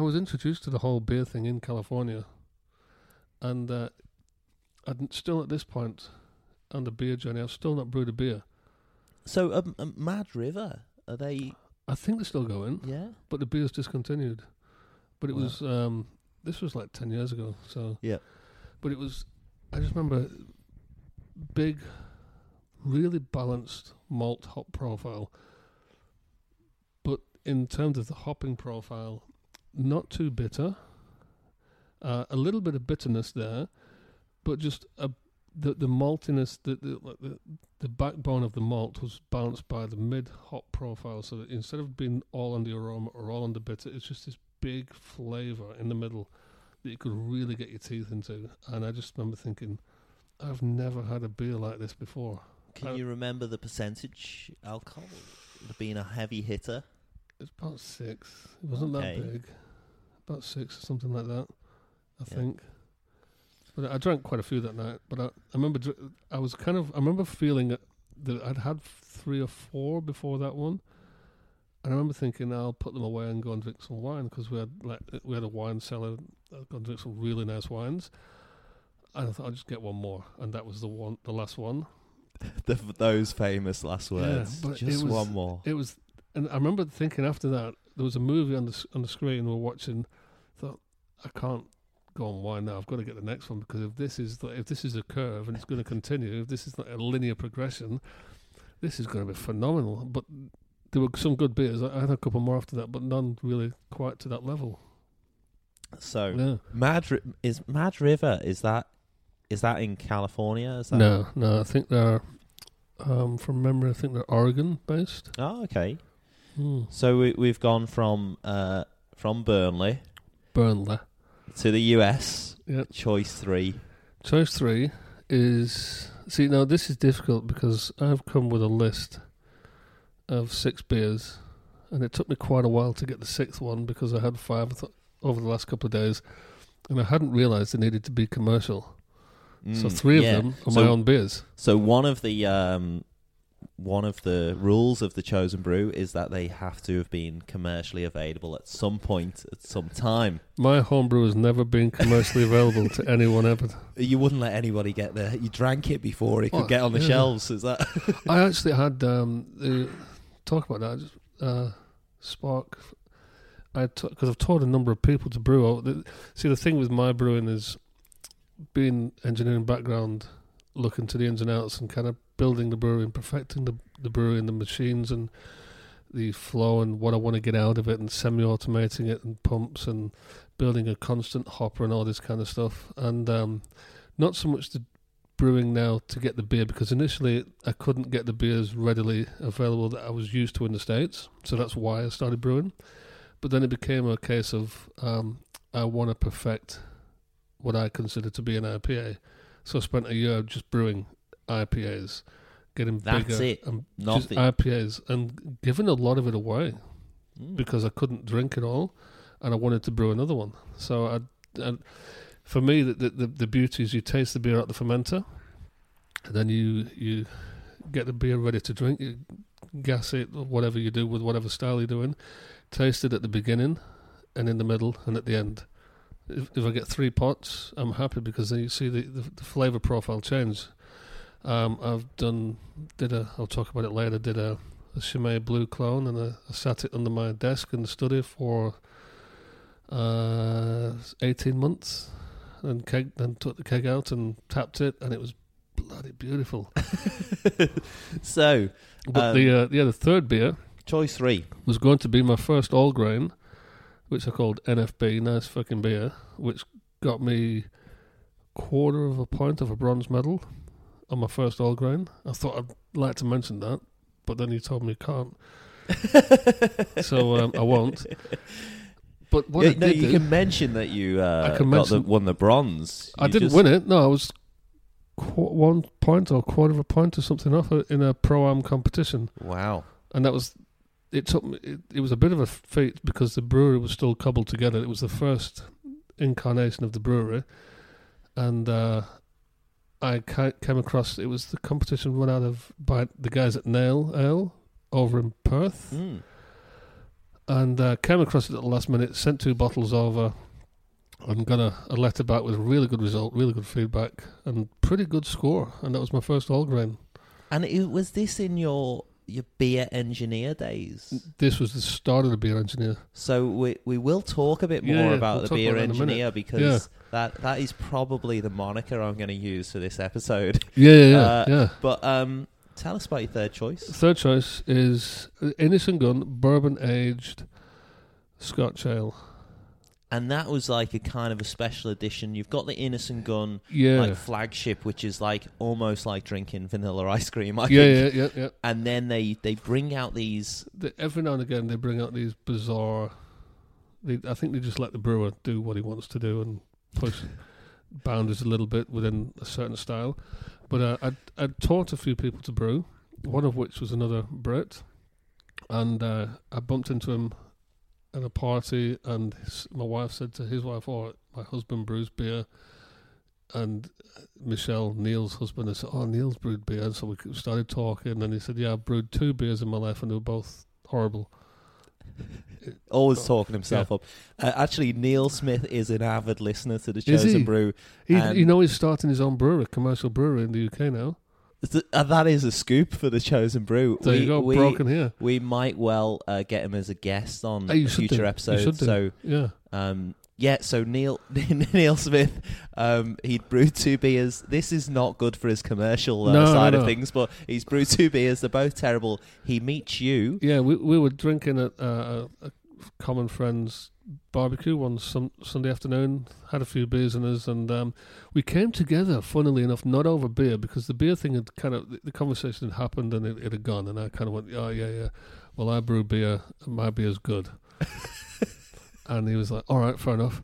was introduced to the whole beer thing in California, and I'd still at this point on the beer journey, I've still not brewed a beer. So, Mad River, are they? I think they're still going. Yeah, but the beer's discontinued. But it was this was like 10 years ago. So yeah, but it was. I just remember big, really balanced malt hop profile, but in terms of the hopping profile, not too bitter, a little bit of bitterness there, but just the maltiness, the backbone of the malt was balanced by the mid hop profile, so that instead of being all on the aroma or all on the bitter, it's just this big flavour in the middle that you could really get your teeth into. And I just remember thinking, I've never had a beer like this before. Can you remember the percentage alcohol? It being a heavy hitter? It's about 6. It wasn't that big. About 6 or something like that, I think. But I drank quite a few that night. But I remember feeling that I'd had 3 or 4 before that one. And I remember thinking, I'll put them away and go and drink some wine, because we had a wine cellar. I'd gone and drink some really nice wines. And I thought, I'll just get one more. And that was the last one. Those famous last words. Yeah, just one more. It was, and I remember thinking after that, there was a movie on the screen we were watching. I thought, I can't go on wine now. I've got to get the next one, because if this is a curve and it's going to continue, if this is not a linear progression, this is going to be phenomenal. But there were some good beers. I had a couple more after that, but none really quite to that level. So, yeah. Is Mad River in California? No. I think they're from memory. I think they're Oregon based. Oh, okay. So we've gone from Burnley to the US. Yep. Choice 3 is... See, now this is difficult because I've come with a list of 6 beers, and it took me quite a while to get the 6th one, because I had 5 over the last couple of days, and I hadn't realised they needed to be commercial. So 3 of them are my own beers. So one of the rules of the Chosen Brew is that they have to have been commercially available at some point, at some time. My homebrew has never been commercially available to anyone ever. You wouldn't let anybody get there. You drank it before it could get on the shelves. Is that? I actually had talk about that Spark. Because I've taught a number of people to brew. See, the thing with my brewing is, being engineering background, looking to the ins and outs and kind of building the brewery and perfecting the brewery and the machines and the flow and what I want to get out of it, and semi-automating it and pumps and building a constant hopper and all this kind of stuff. And not so much the brewing now to get the beer, because initially I couldn't get the beers readily available that I was used to in the States. So that's why I started brewing. But then it became a case of I want to perfect what I consider to be an IPA. So I spent a year just brewing IPAs, getting bigger and just IPAs, and giving a lot of it away because I couldn't drink it all, and I wanted to brew another one. So for me, the beauty is you taste the beer out the fermenter, and then you get the beer ready to drink. You gas it, or whatever you do with whatever style you're doing. Taste it at the beginning and in the middle and at the end. If I get 3 pots, I'm happy, because then you see the flavour profile change. I'll talk about it later, did a Chimay Blue clone, and I sat it under my desk in the study for 18 months, and then took the keg out and tapped it, and it was bloody beautiful. So... But the third beer... Choice 3. ...was going to be my first all grain, which I called NFB, nice fucking beer, which got me 1/4 point of a bronze medal on my first all grain. I thought I'd like to mention that, but then you told me you can't. So I won't. But what can mention that you won the bronze. I didn't win it. No, I was 1 point or 1/4 point or something off in a pro-am competition. Wow. And that was... It took me, it was a bit of a feat, because the brewery was still cobbled together. It was the first incarnation of the brewery, and I came across. It was the competition run out of by the guys at Nail Ale over in Perth, and came across it at the last minute. Sent 2 bottles over, and got a letter back with a really good result, really good feedback, and pretty good score. And that was my first all grain. And it was this in your beer engineer days? This was the start of the beer engineer. So we will talk a bit more about the beer engineer, because that is probably the moniker I'm going to use for this episode. Yeah. But tell us about your third choice. Third choice is Innis & Gunn Bourbon Aged Scotch Ale. And that was like a kind of a special edition. You've got the Innis & Gunn flagship, which is like almost like drinking vanilla ice cream, I think. Yeah. And then they bring out these... Every now and again, they bring out these bizarre I think they just let the brewer do what he wants to do and push boundaries a little bit within a certain style. But I'd taught a few people to brew, one of which was another Brit, and I bumped into him at a party, and my wife said to his wife, "Oh, my husband brews beer," and Michelle, Neil's husband, I said, "Oh, Neil's brewed beer," and so we started talking, and he said, "Yeah, I've brewed two beers in my life, and they were both horrible." Always talking himself up. Actually, Neil Smith is an avid listener to the Chosen Brew. You know, he's starting his own brewery, commercial brewery in the UK now. That is a scoop for the Chosen Brew. There you go, broken here. We might well get him as a guest on a future episode. So so Neil Smith, he'd brewed two beers. This is not good for his commercial side of things, but he's brewed two beers. They're both terrible. He meets you. Yeah, we were drinking at a common friend's barbecue one Sunday afternoon, had a few beers in us, and we came together, funnily enough, not over beer, because the beer thing had kind of, the conversation had happened and it had gone, and I kind of went, "Oh, yeah, well, I brew beer, and my beer's good." And he was like, "All right, fair enough."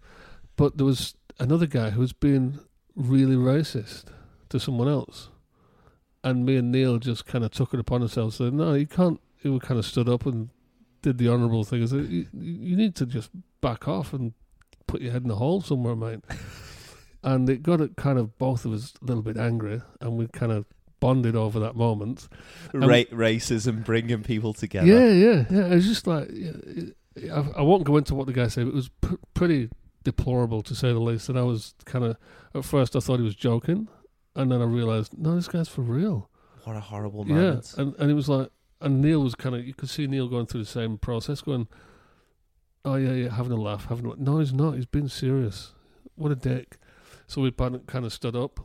But there was another guy who was being really racist to someone else. And me and Neil just kind of took it upon ourselves, saying, "No, you can't." We kind of stood up and did the honourable thing. I said, you need to just back off and put your head in the hole somewhere, mate. And it got it kind of both of us a little bit angry, and we kind of bonded over that moment. Racism bringing people together. Yeah. It was just like... I won't go into what the guy said. It was pretty deplorable, to say the least. And I was kind of, at first I thought he was joking, and then I realised, no, this guy's for real. What a horrible moment. Yeah, and it was like, and Neil was kind of, you could see Neil going through the same process, going, "Oh yeah, having a laugh, no, he's not. He's being serious. What a dick." So we kind of stood up,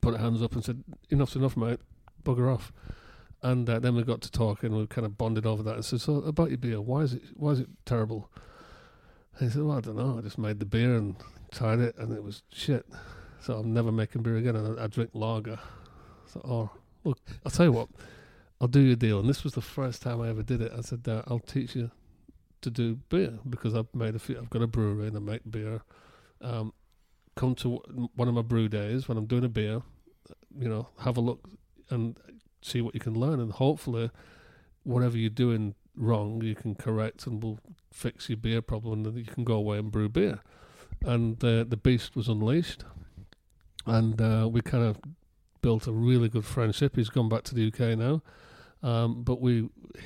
put our hands up, and said, "Enough's enough, mate. Bugger off." And then we got to talk, and we kind of bonded over that. And said, "So about your beer, why is it terrible?" And he said, "Well, I don't know. I just made the beer and tried it, and it was shit. So I'm never making beer again. And I drink lager." So, "Oh, look, I'll tell you what. I'll do your deal." And this was the first time I ever did it. I said, "I'll teach you to do beer, because I've made a few. I've got a brewery and I make beer. Come to one of my brew days when I'm doing a beer. You know, have a look and see what you can learn, and hopefully whatever you're doing wrong you can correct, and we'll fix your beer problem, and then you can go away and brew beer." And the beast was unleashed, and we kind of built a really good friendship. He's gone back to the UK now, but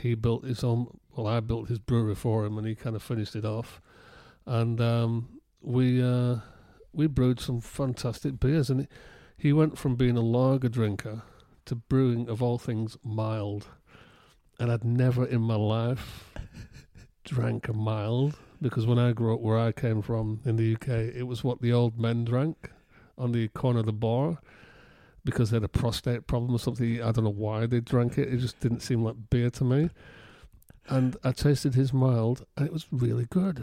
he built his own, well, I built his brewery for him, and he kind of finished it off, and we brewed some fantastic beers, and he went from being a lager drinker to brewing, of all things, mild. And I'd never in my life drank a mild, because when I grew up where I came from in the UK, it was what the old men drank on the corner of the bar because they had a prostate problem or something. I don't know why they drank it. It just didn't seem like beer to me. And I tasted his mild, and it was really good.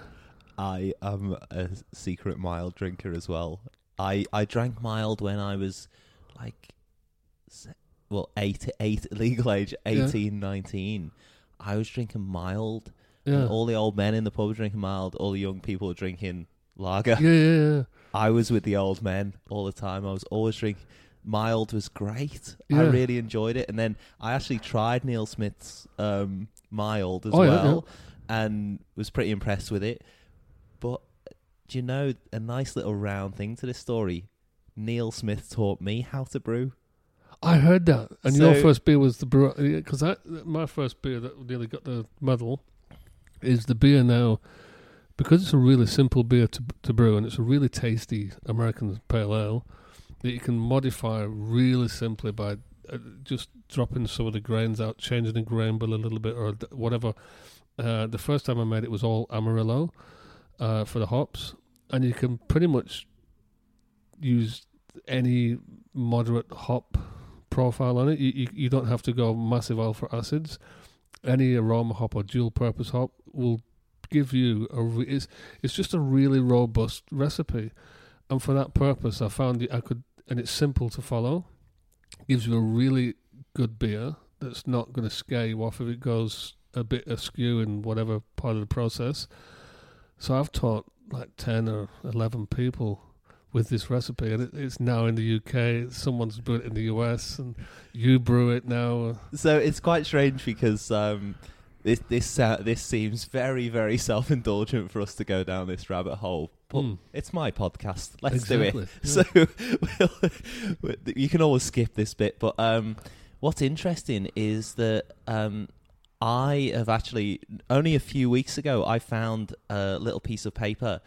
I am a secret mild drinker as well. I drank mild when I was like... Well, 8 legal age, 18, yeah. 19. I was drinking mild. Yeah. And all the old men in the pub were drinking mild. All the young people were drinking lager. Yeah. I was with the old men all the time. I was always drinking. Mild was great. Yeah. I really enjoyed it. And then I actually tried Neil Smith's mild as and was pretty impressed with it. But do you know, a nice little round thing to this story, Neil Smith taught me how to brew. I heard that. And so, your first beer was the brew... Because my first beer that nearly got the medal is the beer now... Because it's a really simple beer to brew, and it's a really tasty American pale ale that you can modify really simply by just dropping some of the grains out, changing the grain bill a little bit or whatever. The first time I made it was all Amarillo for the hops. And you can pretty much use any moderate hop... profile on it. You don't have to go massive alpha acids. Any aroma hop or dual purpose hop will give you it's just a really robust recipe, and for that purpose I found I could, and it's simple to follow, gives you a really good beer that's not going to scare you off if it goes a bit askew in whatever part of the process. So I've taught like 10 or 11 people with this recipe, and it's now in the UK. Someone's brewed it in the US, and you brew it now. So it's quite strange because this seems very, very self-indulgent for us to go down this rabbit hole. But it's my podcast. Let's do it. Yeah. So you can always skip this bit. But what's interesting is that I have actually, only a few weeks ago, I found a little piece of paper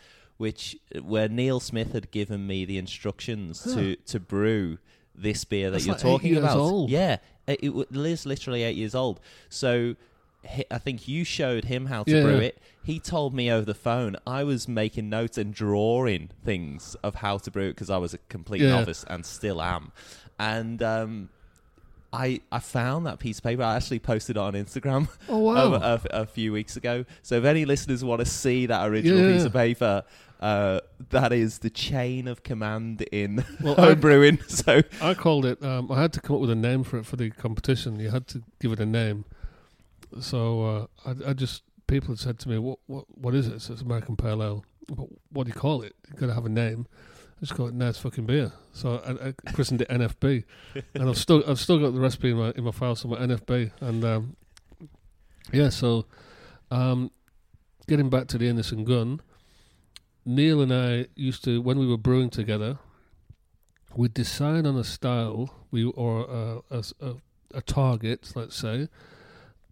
where Neil Smith had given me the instructions to brew this beer that you're talking about. 8 years old. Yeah, it Liz literally 8 years old. So I think you showed him how to brew it. He told me over the phone. I was making notes and drawing things of how to brew it because I was a complete novice and still am. And I found that piece of paper. I actually posted it on Instagram a few weeks ago. So if any listeners want to see that original piece of paper, that is the chain of command in brewing. So I called it, I had to come up with a name for the competition. You had to give it a name. So people had said to me, what is it? So it's American Pale Ale. What do you call it? You've got to have a name. I just call it Nice Fucking Beer. So I christened it NFB. And I've still got the recipe in my file somewhere, NFB. And getting back to the Innis and Gunn, Neil and I used to, when we were brewing together, we'd decide on a style or a target, let's say,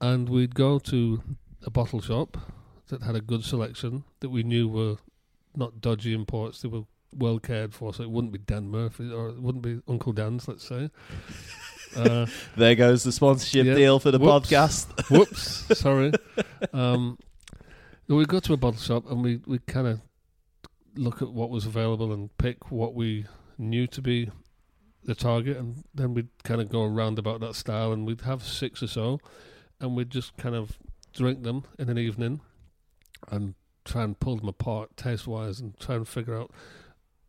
and we'd go to a bottle shop that had a good selection that we knew were not dodgy imports. They were well cared for, so it wouldn't be Dan Murphy or it wouldn't be Uncle Dan's, let's say. There goes the sponsorship deal for the podcast. Whoops, sorry. We'd go to a bottle shop and we kind of look at what was available and pick what we knew to be the target, and then we'd kind of go around about that style, and we'd have six or so, and we'd just kind of drink them in an evening and try and pull them apart taste-wise and try and figure out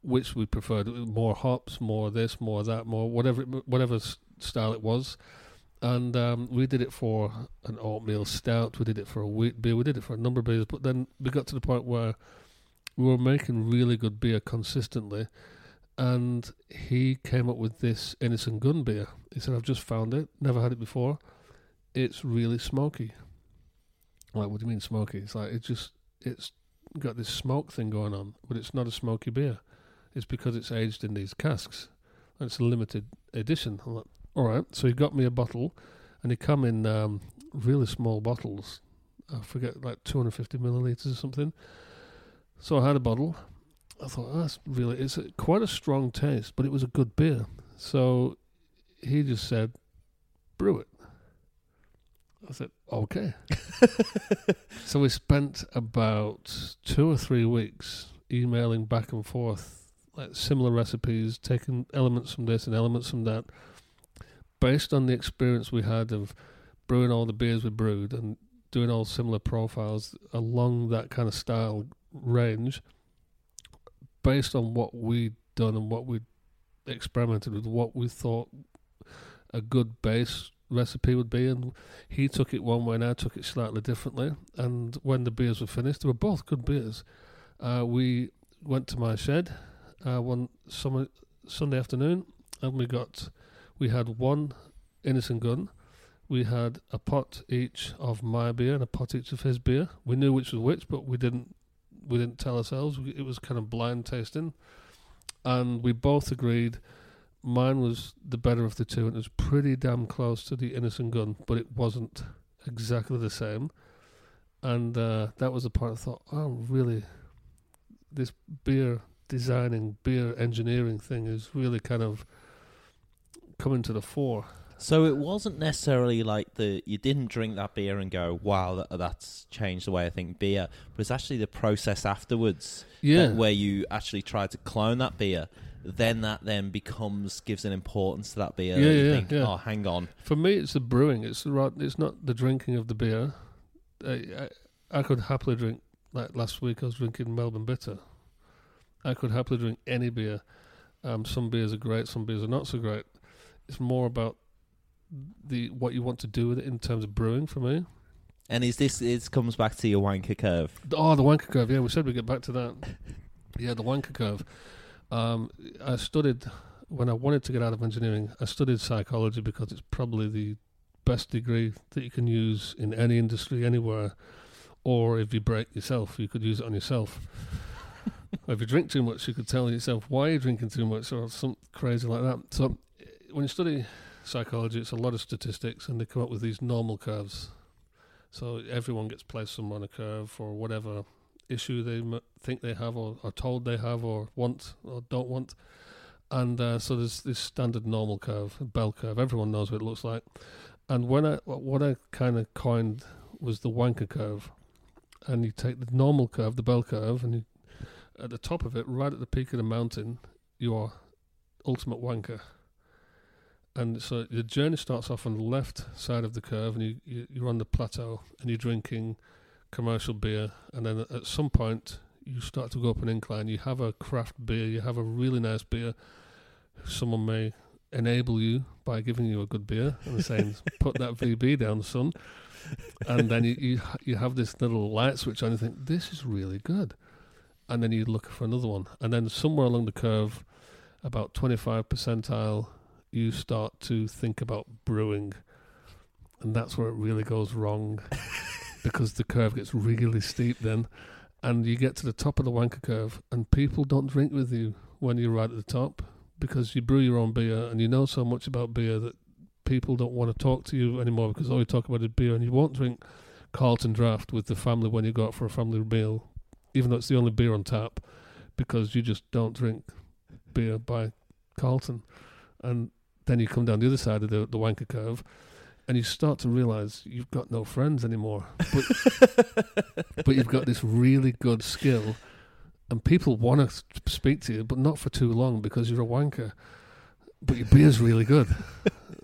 which we preferred. More hops, more this, more that, more whatever style it was. And we did it for an oatmeal stout. We did it for a wheat beer. We did it for a number of beers. But then we got to the point where we were making really good beer consistently. And he came up with this Innis and Gunn beer. He said, I've just found it. Never had it before. It's really smoky. I'm like, what do you mean smoky? It's like, it's got this smoke thing going on, but it's not a smoky beer. It's because it's aged in these casks. And it's a limited edition. I'm like, all right. So he got me a bottle, and they come in really small bottles. I forget, like 250 milliliters or something. So I had a bottle. I thought, it's quite a strong taste, but it was a good beer. So he just said, brew it. I said, okay. So we spent about 2 or 3 weeks emailing back and forth, like similar recipes, taking elements from this and elements from that, based on the experience we had of brewing all the beers we brewed and doing all similar profiles along that kind of style range, based on what we'd done and what we'd experimented with, what we thought a good base recipe would be, and he took it one way and I took it slightly differently. And when the beers were finished, they were both good beers. We went to my shed one summer Sunday afternoon, and we had one Innis and Gunn. We had a pot each of my beer and a pot each of his beer. We knew which was which, but we didn't tell ourselves. It was kind of blind tasting, and we both agreed mine was the better of the two, and it was pretty damn close to the Innis and Gunn, but it wasn't exactly the same. And that was the part I thought, really, this beer designing, beer engineering thing is really kind of coming to the fore. So it wasn't necessarily like you didn't drink that beer and go, wow, that's changed the way I think beer. But it's actually the process afterwards where you actually try to clone that beer. Then that then gives an importance to that beer. Yeah, you think, oh, hang on. For me, it's the brewing. It's not the drinking of the beer. I could happily drink, like last week I was drinking Melbourne Bitter. I could happily drink any beer. Some beers are great, some beers are not so great. It's more about what you want to do with it in terms of brewing for me. And is this, it comes back to your wanker curve? Oh, the wanker curve, yeah. We said we'd get back to that. Yeah, the wanker curve. I studied, when I wanted to get out of engineering, I studied psychology because it's probably the best degree that you can use in any industry, anywhere. Or if you break yourself, you could use it on yourself. If you drink too much, you could tell yourself why you're drinking too much or something crazy like that. So when you study psychology, it's a lot of statistics, and they come up with these normal curves. So everyone gets placed somewhere on a curve for whatever issue they think they have or are told they have or want or don't want. And so there's this standard normal curve, bell curve. Everyone knows what it looks like. And when what I kind of coined was the wanker curve. And you take the normal curve, the bell curve, and you, at the top of it, right at the peak of the mountain, you are ultimate wanker. And so the journey starts off on the left side of the curve, and you're on the plateau, and you're drinking commercial beer. And then at some point, you start to go up an incline. You have a craft beer. You have a really nice beer. Someone may enable you by giving you a good beer and saying, put that VB down, son. And then you have this little light switch on. You think, this is really good. And then you look for another one. And then somewhere along the curve, about 25 percentile, you start to think about brewing, and that's where it really goes wrong because the curve gets really steep then, and you get to the top of the wanker curve and people don't drink with you when you're right at the top because you brew your own beer and you know so much about beer that people don't want to talk to you anymore because all you talk about is beer, and you won't drink Carlton Draught with the family when you go out for a family meal, even though it's the only beer on tap, because you just don't drink beer by Carlton. And then you come down the other side of the wanker curve and you start to realise you've got no friends anymore. But you've got this really good skill and people want to speak to you, but not for too long because you're a wanker. But your beer's really good.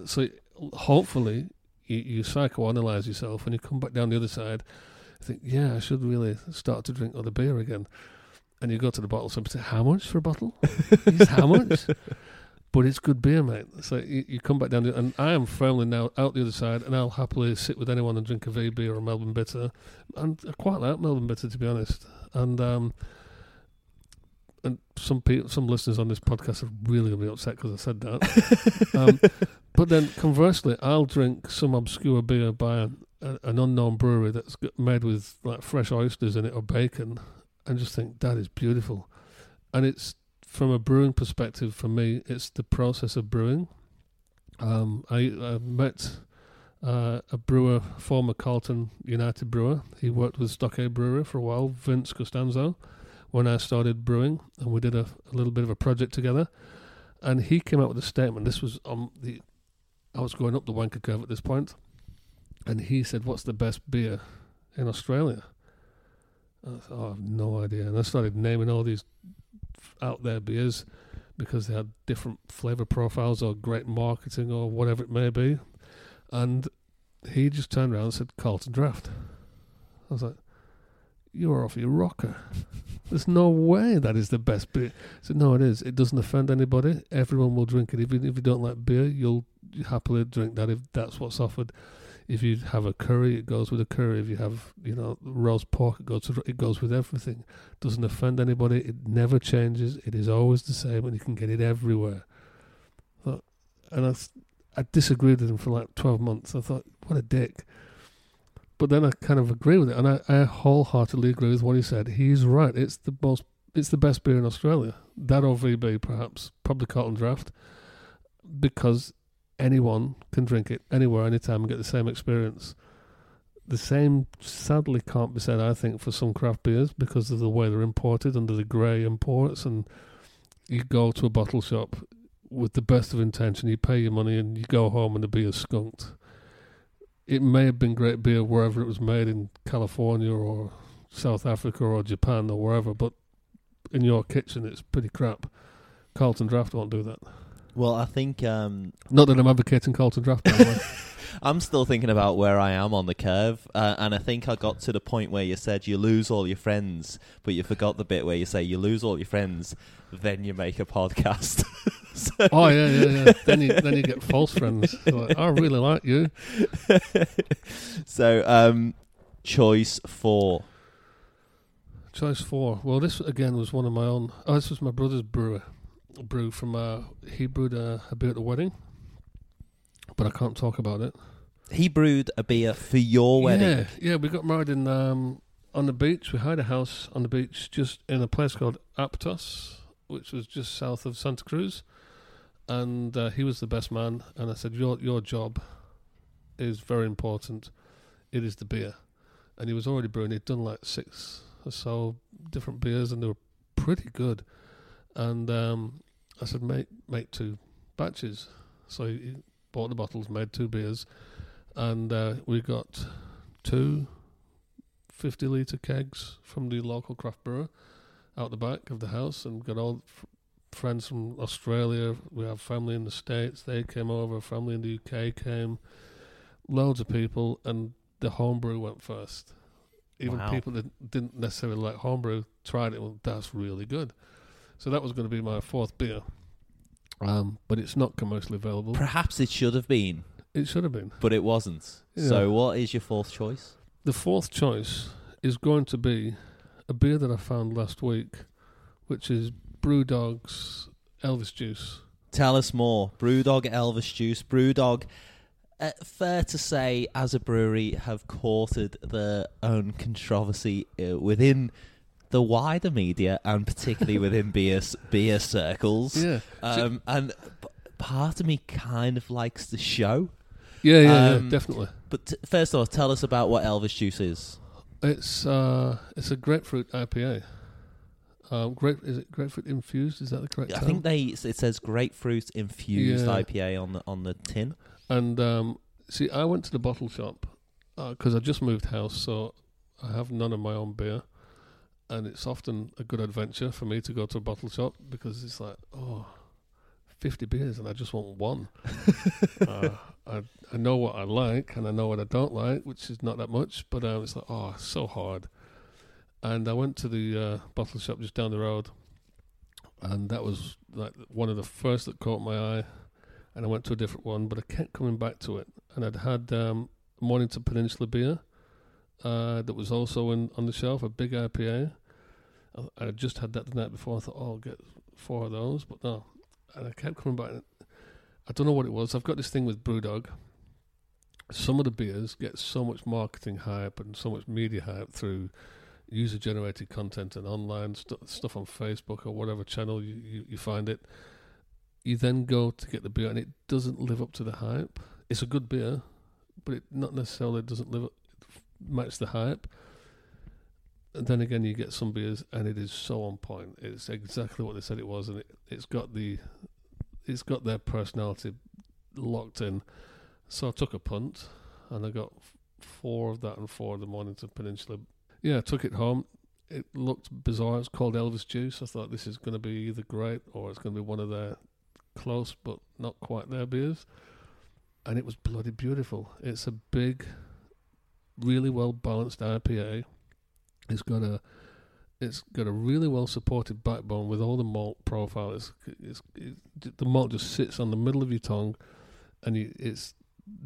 So hopefully you psychoanalyse yourself and you come back down the other side and think, yeah, I should really start to drink other beer again. And you go to the bottle, somebody say, how much for a bottle? How much? But it's good beer, mate. So you come back down to it, and I am firmly now out the other side, and I'll happily sit with anyone and drink a VB or a Melbourne Bitter. And I quite like Melbourne Bitter, to be honest. And some listeners on this podcast are really going to be upset because I said that. But then conversely, I'll drink some obscure beer by an unknown brewery that's made with like fresh oysters in it or bacon, and just think, that is beautiful. And it's, from a brewing perspective, for me, it's the process of brewing. I met a brewer, former Carlton United brewer. He worked with Stockade Brewery for a while, Vince Costanzo, when I started brewing, and we did a little bit of a project together. And he came out with a statement. This was I was going up the wanker curve at this point, and he said, "What's the best beer in Australia?" And I thought, oh, I have no idea. And I started naming all these out there beers because they had different flavour profiles or great marketing or whatever it may be, and he just turned around and said, Carlton Draught. I was like, you're off your rocker. There's no way that is the best beer. He said, no, it is. It doesn't offend anybody. Everyone will drink it. Even if you don't like beer, you'll happily drink that if that's what's offered. If you have a curry, it goes with a curry. If you have, roast pork, it goes with everything. It doesn't offend anybody. It never changes. It is always the same, and you can get it everywhere. And I disagreed with him for like 12 months. I thought, what a dick. But then I kind of agree with it, and I wholeheartedly agree with what he said. He's right. It's the best beer in Australia. That or VB, perhaps. Probably Carlton Draught. Because anyone can drink it anywhere, anytime, and get the same experience. The same, sadly, can't be said, I think, for some craft beers because of the way they're imported under the grey imports, and you go to a bottle shop with the best of intention, you pay your money and you go home and the beer's skunked. It may have been great beer wherever it was made, in California or South Africa or Japan or wherever, but in your kitchen it's pretty crap. Carlton Draught won't do that. Well, I think... not that I'm advocating Carlton Draught. I'm still thinking about where I am on the curve, and I think I got to the point where you said you lose all your friends, but you forgot the bit where you say you lose all your friends, then you make a podcast. So oh, yeah. Then you get false friends. Like, I really like you. So choice four? Choice four. Well, this again was one of my own. Oh, this was my brother's brew from he brewed a beer at the wedding, but I can't talk about it. He brewed a beer for your wedding. Yeah, we got married in on the beach. We hired a house on the beach, just in a place called Aptos, which was just south of Santa Cruz. And he was the best man. And I said, your job is very important. It is the beer. And he was already brewing. He'd done like six or so different beers, and they were pretty good. And I said, make two batches. So he bought the bottles, made two beers. And we got two 50-litre kegs from the local craft brewer out the back of the house, and got all friends from Australia. We have family in the States. They came over. Family in the UK came. Loads of people, and the homebrew went first. Even people that didn't necessarily like homebrew tried it. Well, that's really good. So that was going to be my fourth beer. But it's not commercially available. Perhaps it should have been. It should have been. But it wasn't. Yeah. So what is your fourth choice? The fourth choice is going to be a beer that I found last week, which is Brewdog's Elvis Juice. Tell us more. Brewdog Elvis Juice. Brewdog, fair to say, as a brewery, have courted their own controversy within the wider media, and particularly within beer circles. Yeah. And part of me kind of likes the show. Yeah, definitely. But first off, tell us about what Elvis Juice is. It's a grapefruit IPA. Is it grapefruit infused? Is that the correct term? I think it says grapefruit infused IPA on the tin. And see, I went to the bottle shop because I just moved house, so I have none of my own beer. And it's often a good adventure for me to go to a bottle shop, because it's like, 50 beers and I just want one. I know what I like and I know what I don't like, which is not that much, but it's like, it's so hard. And I went to the bottle shop just down the road, and that was like one of the first that caught my eye, and I went to a different one, but I kept coming back to it. And I'd had Mornington Peninsula beer that was also on the shelf, a big IPA. I just had that the night before. I thought, I'll get four of those, but no. And I kept coming back. I don't know what it was. I've got this thing with Brewdog. Some of the beers get so much marketing hype and so much media hype through user-generated content and online stuff on Facebook or whatever channel you find it. You then go to get the beer and it doesn't live up to the hype. It's a good beer, but it not necessarily doesn't match the hype. And then again, you get some beers and it is so on point. It's exactly what they said it was, and it's got their personality locked in. So I took a punt, and I got four of that and four of the Mornington Peninsula. Yeah, I took it home. It looked bizarre. It's called Elvis Juice. I thought, this is going to be either great or it's going to be one of their close but not quite their beers. And it was bloody beautiful. It's a big, really well balanced IPA. It's got a really well supported backbone with all the malt profile. The malt just sits on the middle of your tongue, and it's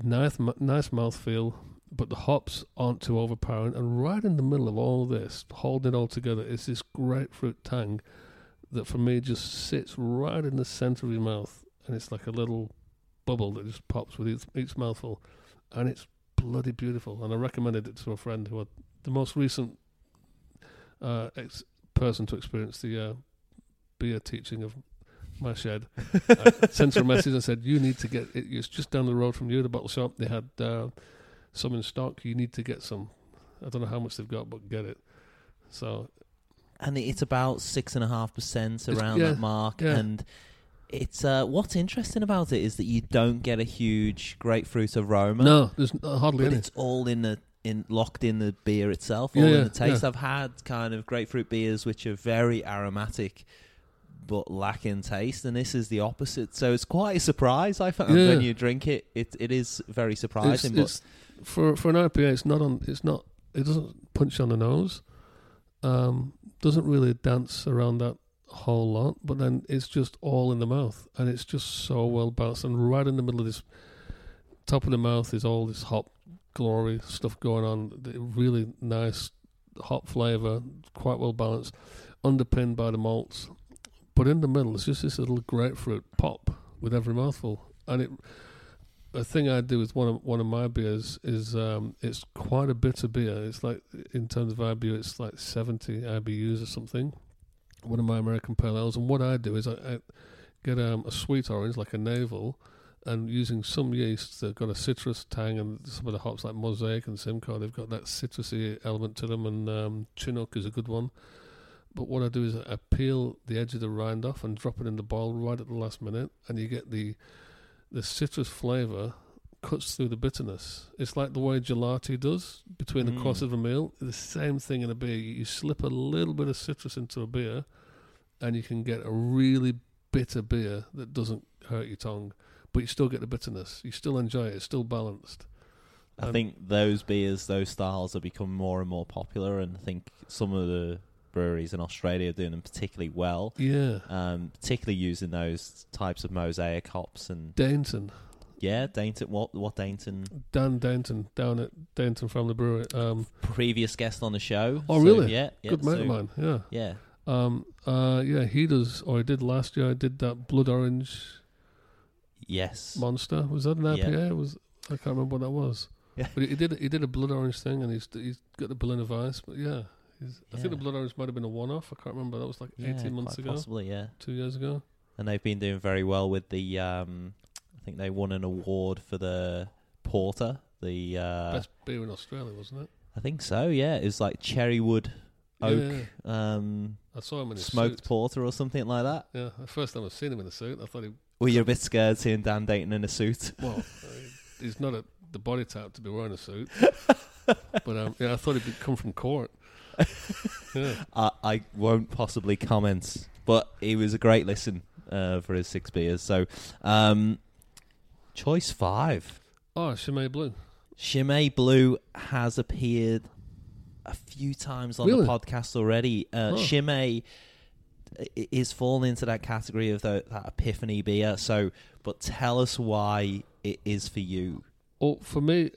nice mouthfeel. But the hops aren't too overpowering, and right in the middle of all this, holding it all together, is this grapefruit tang that for me just sits right in the centre of your mouth, and it's like a little bubble that just pops with each mouthful, and it's bloody beautiful. And I recommended it to a friend who had the most recent person to experience the beer teaching of my shed. I sent her a message and said, you need to get it. It's just down the road from you, the bottle shop. They had some in stock. You need to get some. I don't know how much they've got, but get it. So, and it's about 6.5% around that mark. Yeah. And it's what's interesting about it is that you don't get a huge grapefruit aroma. No, there's hardly any. It's all locked in the beer itself, in the taste. I've had kind of grapefruit beers which are very aromatic but lack in taste, and this is the opposite. So it's quite a surprise, I found, when you drink it. It is very surprising. But for an IPA, it doesn't punch you on the nose. Doesn't really dance around that whole lot, but then it's just all in the mouth, and it's just so well balanced. And right in the middle of this, top of the mouth is all this hop glory stuff going on. Really nice hot flavour, quite well balanced, underpinned by the malts. But in the middle, it's just this little grapefruit pop with every mouthful. And a thing I do with one of my beers is it's quite a bitter beer. It's like, in terms of IBU, it's like 70 IBUs or something. One of my American Pale Ales. And what I do is I get a sweet orange, like a navel, and using some yeast, they've got a citrus tang, and some of the hops like Mosaic and Simcoe, they've got that citrusy element to them, and Chinook is a good one. But what I do is I peel the edge of the rind off and drop it in the boil right at the last minute, and you get the citrus flavour cuts through the bitterness. It's like the way gelati does between the course of a meal. The same thing in a beer. You slip a little bit of citrus into a beer, and you can get a really bitter beer that doesn't hurt your tongue, but you still get the bitterness. You still enjoy it. It's still balanced. I think those beers, those styles, have become more and more popular, and I think some of the breweries in Australia are doing them particularly well. Yeah. Particularly using those types of Mosaic hops and... Dainton. Yeah, Dainton. What Dainton? Dan Dainton, down at Dainton Family Brewery. Previous guest on the show. Oh, so, really? Yeah. Good mate of mine, yeah. Yeah. He does, or he did last year, I did that Blood Orange... Yes. Monster. Was that an IPA? Yeah. I can't remember what that was. Yeah. But he did a Blood Orange thing, and he's got the Berliner Weiss, but yeah. I think the Blood Orange might have been a one-off. I can't remember. That was like 18 months ago. Possibly, yeah. 2 years ago. And they've been doing very well with the... I think they won an award for the Porter. The best beer in Australia, wasn't it? I think so, yeah. It was like Cherrywood Oak. Yeah. I saw him in his smoked suit. Porter or something like that. Yeah, the first time I've seen him in a suit, I thought he... Well, you're a bit scared seeing Dan Dainton in a suit. Well, he's not the body type to be wearing a suit. But I thought he'd come from court. Yeah. I won't possibly comment, but he was a great listen for his 6 beers. So, choice 5. Oh, Chimay Blue. Chimay Blue has appeared a few times on the podcast already. Chimay is falling into that category of that epiphany beer. So, but tell us why it is for you. Well, for me,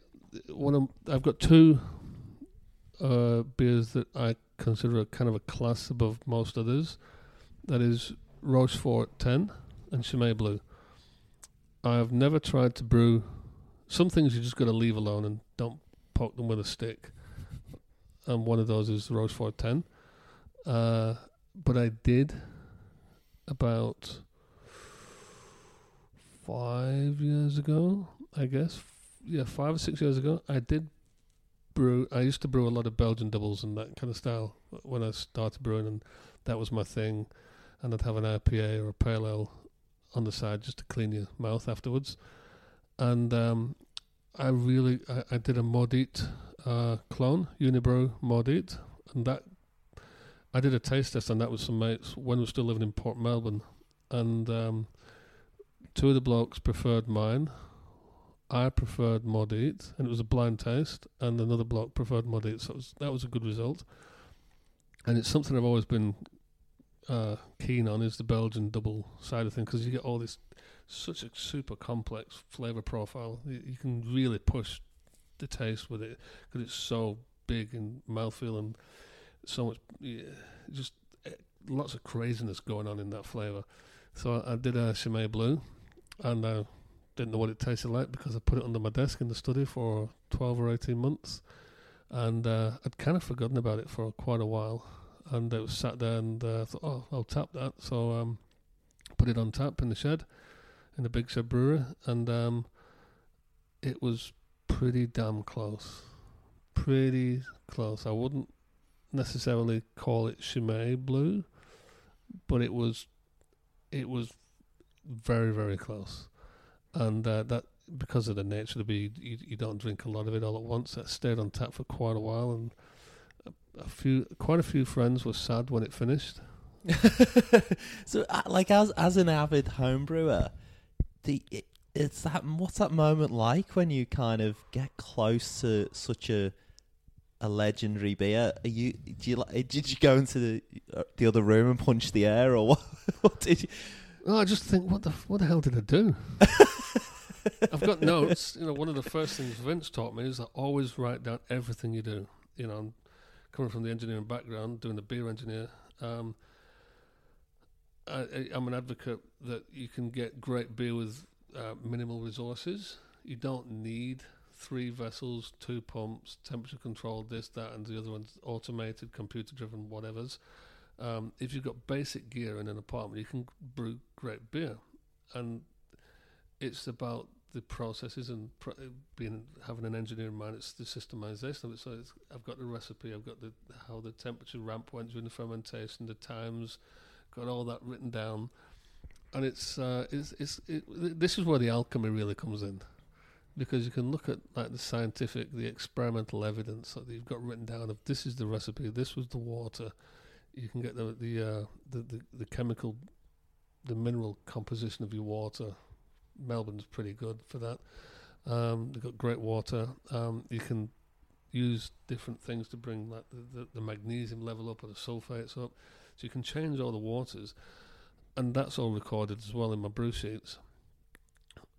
I've got 2 beers that I consider a kind of a class above most others. That is Rochefort 10 and Chimay Blue. I have never tried to brew. Some things you just got to leave alone and don't poke them with a stick. And one of those is Rochefort 10. But I did about 5 years ago, I guess. 5 or 6 years ago, I did brew. I used to brew a lot of Belgian doubles and that kind of style when I started brewing, and that was my thing. And I'd have an IPA or a pale ale on the side just to clean your mouth afterwards. And I did a Maudit clone, Unibrew Maudit, and that. I did a taste test on that with some mates when we were still living in Port Melbourne, and 2 of the blokes preferred mine. I preferred Maudit, and it was a blind taste, and another bloke preferred Maudit, so that was a good result. And it's something I've always been keen on, is the Belgian double side of things, because you get all this, such a super complex flavour profile. You can really push the taste with it, because it's so big in mouthfeel and... so much, just lots of craziness going on in that flavour. So I did a Chimay Blue, and I didn't know what it tasted like because I put it under my desk in the study for 12 or 18 months, and I'd kind of forgotten about it for quite a while, and it was sat there, and I thought, I'll tap that. So put it on tap in the shed, in the big shed brewery, and it was pretty damn close. Pretty close. I wouldn't necessarily call it Chimay Blue, but it was very, very close, and that, because of the nature of the beer, you don't drink a lot of it all at once. That stayed on tap for quite a while, and quite a few friends were sad when it finished. So, like, as an avid home brewer, it's that, what's that moment like when you kind of get close to such a legendary beer? Did you go into the other room and punch the air, or what? What did you? No, I just think, what the hell did I do? I've got notes. You know, one of the first things Vince taught me is I always write down everything you do. You know, I'm coming from the engineering background, doing the beer engineer. I'm an advocate that you can get great beer with minimal resources. You don't need 3 vessels, 2 pumps, temperature controlled, this, that, and the other one's automated, computer-driven, whatevers. If you've got basic gear in an apartment, you can brew great beer. And it's about the processes and having an engineer in mind. It's the systemization of it. So I've got the recipe, I've got how the temperature ramp went during the fermentation, the times, got all that written down. And this is where the alchemy really comes in, because you can look at like the scientific, the experimental evidence that you've got written down of this is the recipe, this was the water. You can get the chemical, the mineral composition of your water. Melbourne's pretty good for that. They've got great water. You can use different things to bring like the magnesium level up or the sulfates up. So you can change all the waters, and that's all recorded as well in my brew sheets.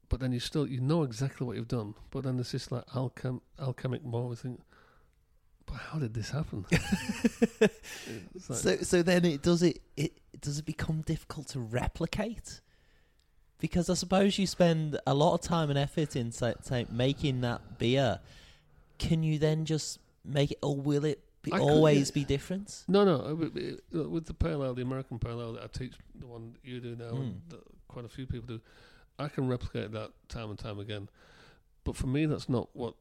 But then you know exactly what you've done. But then there's this like alchemic moment. I think, but how did this happen? Like, so then does it become difficult to replicate? Because I suppose you spend a lot of time and effort in making that beer. Can you then just make it, or will it always be different? No. With the pale ale, the American pale ale that I teach, the one that you do now, and that quite a few people do, I can replicate that time and time again. But for me, that's not what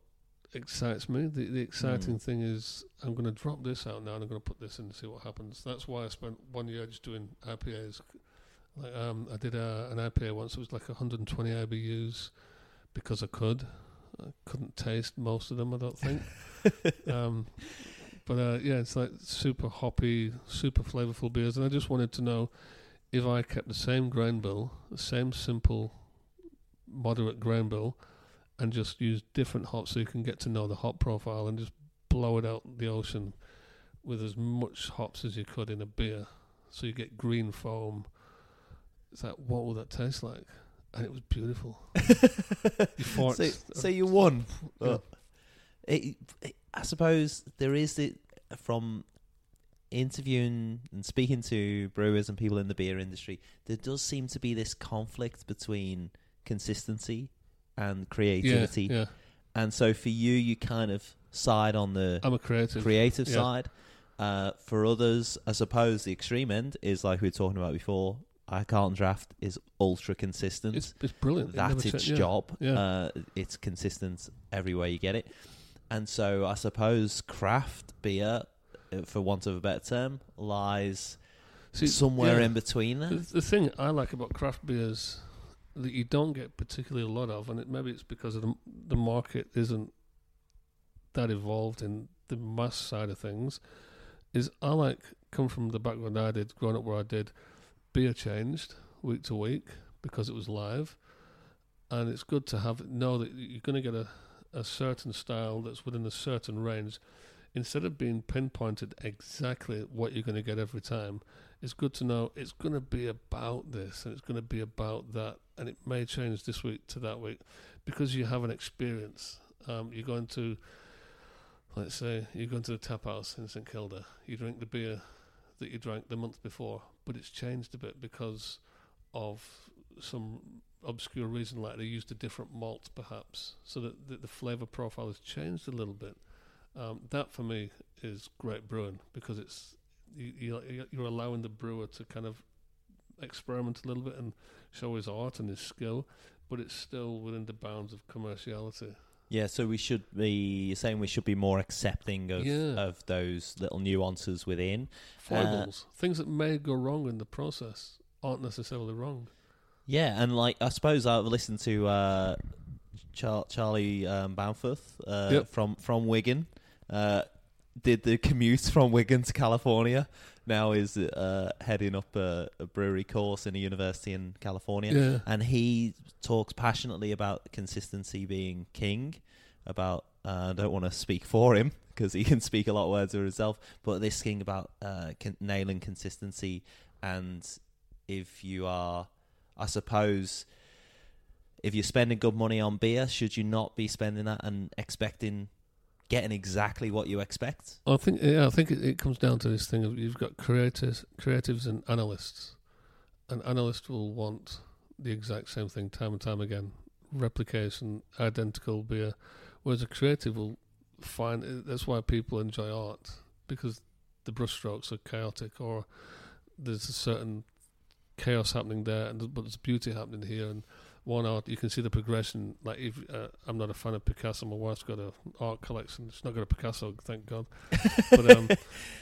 excites me. The exciting thing is I'm going to drop this out now and I'm going to put this in and see what happens. That's why I spent 1 year just doing IPAs. Like, I did an IPA once. It was like 120 IBUs because I could. I couldn't taste most of them, I don't think. But it's like super hoppy, super flavorful beers. And I just wanted to know if I kept the same grain bill, the same simple, moderate grain bill, and just use different hops so you can get to know the hop profile and just blow it out the ocean with as much hops as you could in a beer. So you get green foam. It's like, what will that taste like? And it was beautiful. So you won. Yeah. I suppose there is, from interviewing and speaking to brewers and people in the beer industry, there does seem to be this conflict between consistency and creativity. Yeah. And so for you kind of side on the creative side. For others, I suppose the extreme end is like we were talking about before. Carlton Draught is ultra consistent. It's brilliant. That's its job. Yeah. It's consistent everywhere you get it. And so I suppose craft beer, for want of a better term, lies somewhere in between there. The thing I like about craft beers that you don't get particularly a lot of, and maybe it's because of the market isn't that evolved in the mass side of things, is I come from the background I did, growing up where I did. Beer changed week to week because it was live, and it's good to know that you're going to get a certain style that's within a certain range. Instead of being pinpointed exactly what you're going to get every time, it's good to know it's going to be about this and it's going to be about that, and it may change this week to that week because you have an experience. You're going to, let's say, the tap house in St Kilda. You drink the beer that you drank the month before, but it's changed a bit because of some obscure reason, like they used a different malt perhaps, so that the flavour profile has changed a little bit. That for me is great brewing, because it's you're allowing the brewer to kind of experiment a little bit and show his art and his skill, but it's still within the bounds of commerciality. Yeah, so we should be more accepting of those little nuances within. Foibles. Things that may go wrong in the process aren't necessarily wrong. Yeah, and I suppose I've listened to Charlie Bamforth from Wigan, did the commute from Wigan to California, now is heading up a brewery course in a university in California. Yeah. And he talks passionately about consistency being king, about, I don't want to speak for him because he can speak a lot of words for himself, but this thing about nailing consistency. And if you are, I suppose, if you're spending good money on beer, should you not be spending that and expecting, getting exactly what you expect? I think it comes down to this thing of you've got creatives and analysts. An analyst will want the exact same thing time and time again, replication, identical beer, whereas a creative will find, that's why people enjoy art, because the brushstrokes are chaotic, or there's a certain chaos happening there, but there's beauty happening here. And one art, you can see the progression. Like, if I'm not a fan of Picasso, my wife's got an art collection. She's not got a Picasso, thank God. But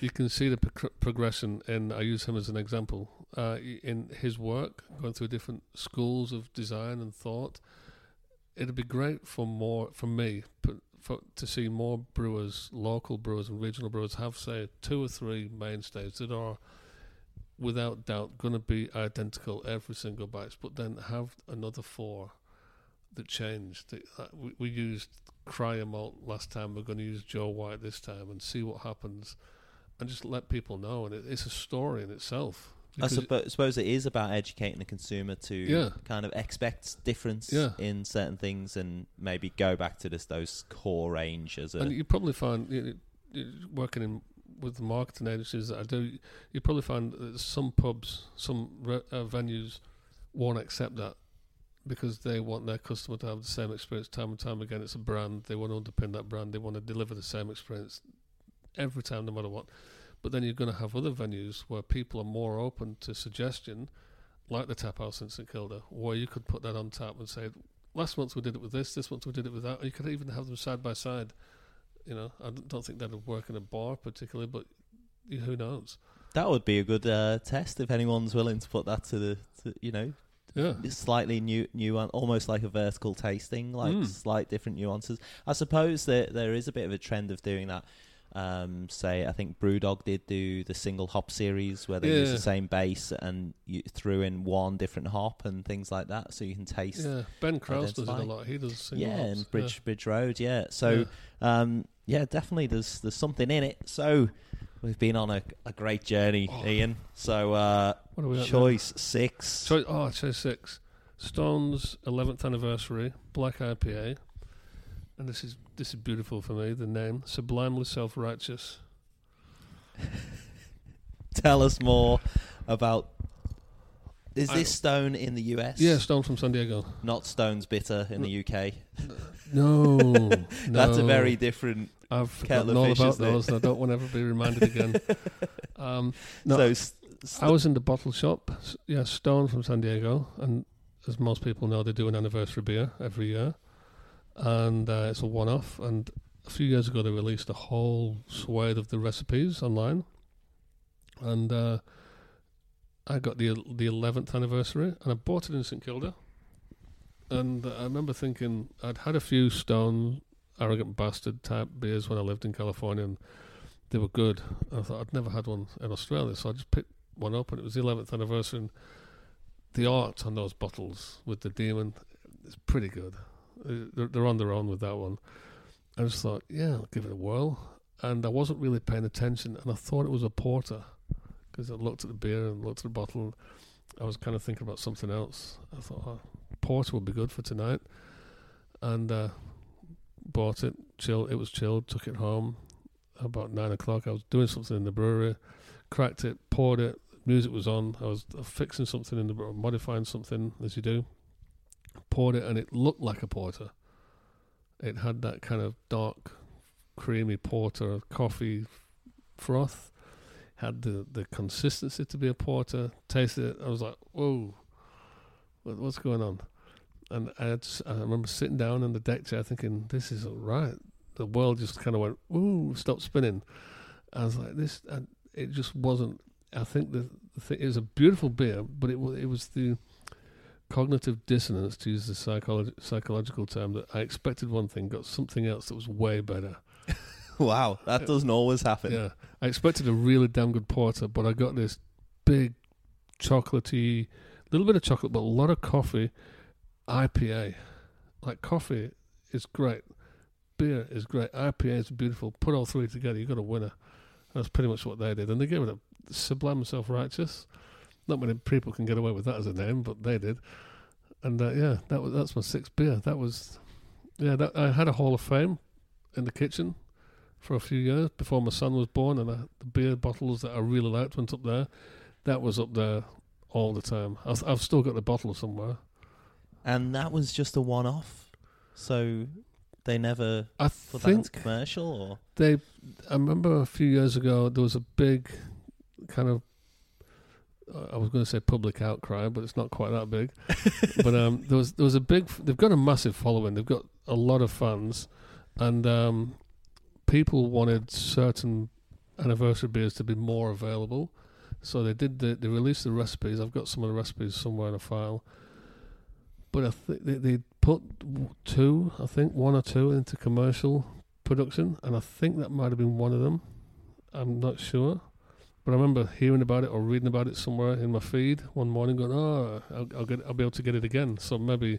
you can see the progression, and I use him as an example. In his work, going through different schools of design and thought, it'd be great for me to see more brewers, local brewers and regional brewers, have, say, 2 or 3 mainstays that are, without doubt, going to be identical every single batch, but then have another 4 that changed. We used Cryer malt last time, we're going to use Joe White this time, and see what happens, and just let people know. And it's a story in itself. I suppose it is about educating the consumer to kind of expect difference in certain things, and maybe go back to those core range. And you probably find, working in with the marketing agencies that I do, you probably find that some pubs, some venues won't accept that, because they want their customer to have the same experience time and time again. It's a brand. They want to underpin that brand. They want to deliver the same experience every time, no matter what. But then you're going to have other venues where people are more open to suggestion, like the Tap House in St Kilda, where you could put that on tap and say, last month we did it with this month we did it with that. Or you could even have them side by side. I don't think that would work in a bar particularly, but who knows? That would be a good test if anyone's willing to put that to the, slightly new, almost like a vertical tasting, like slight different nuances. I suppose that there is a bit of a trend of doing that. I think Brewdog did do the single hop series where they use the same base and you threw in one different hop and things like that, so you can taste. Yeah, Ben Krause does it a lot. He does single hops. Yeah, and Bridge Road. Yeah, so definitely there's something in it. So we've been on a great journey, Ian. So what are we choice at 6? Choice 6, Stone's 11th anniversary Black IPA. And this is beautiful for me, the name, Sublimely Self-Righteous. Tell us more about... Is this Stone in the US? Yeah, Stone from San Diego. Not Stone's Bitter in the UK? No. That's a very different kettle of fish, about those, and I don't want to ever be reminded again. I was in the bottle shop. Yeah, Stone from San Diego. And as most people know, they do an anniversary beer every year. And it's a one-off, and a few years ago they released a whole swathe of the recipes online, and I got the 11th anniversary, and I bought it in St Kilda, and I remember thinking, I'd had a few Stone Arrogant Bastard type beers when I lived in California, and they were good, and I thought I'd never had one in Australia, so I just picked one up, and it was the 11th anniversary, and the art on those bottles with the demon is pretty good. They're on their own with that one. I just thought, I'll give it a whirl. And I wasn't really paying attention, and I thought it was a porter, because I looked at the beer and looked at the bottle, and I was kind of thinking about something else. I thought, porter would be good for tonight. And bought it, it was chilled, took it home. About 9:00, I was doing something in the brewery, cracked it, poured it, music was on, I was fixing something in the brewery, modifying something, as you do. Poured it, and it looked like a porter. It had that kind of dark, creamy porter, coffee froth. Had the consistency to be a porter. Tasted it, I was like, whoa, what's going on? And I remember sitting down on the deck chair thinking, this isn't right. The world just kind of went, ooh, stopped spinning. I was like, this, and it just wasn't, I think the thing, it was a beautiful beer, but it was the cognitive dissonance, to use the psychological term, that I expected one thing, got something else that was way better. Wow, that doesn't always happen. Yeah, I expected a really damn good porter, but I got this big chocolatey, little bit of chocolate, but a lot of coffee IPA. Like, coffee is great, beer is great, IPA is beautiful. Put all three together, you got a winner. That's pretty much what they did, and they gave it a Sublime Self-Righteous. Not many people can get away with that as a name, but they did. And that's my sixth beer. That was, I had a Hall of Fame in the kitchen for a few years before my son was born, and the beer bottles that I really liked went up there. That was up there all the time. I've still got the bottle somewhere. And that was just a one-off? So they never put that into commercial? Or I remember a few years ago there was a big kind of, I was going to say public outcry, but it's not quite that big. But there was a big, they've got a massive following. They've got a lot of fans. And people wanted certain anniversary beers to be more available. So they released the recipes. I've got some of the recipes somewhere in a file. But I think they put one or two into commercial production, and I think that might have been one of them. I'm not sure. But I remember hearing about it or reading about it somewhere in my feed one morning going, I'll be able to get it again. So maybe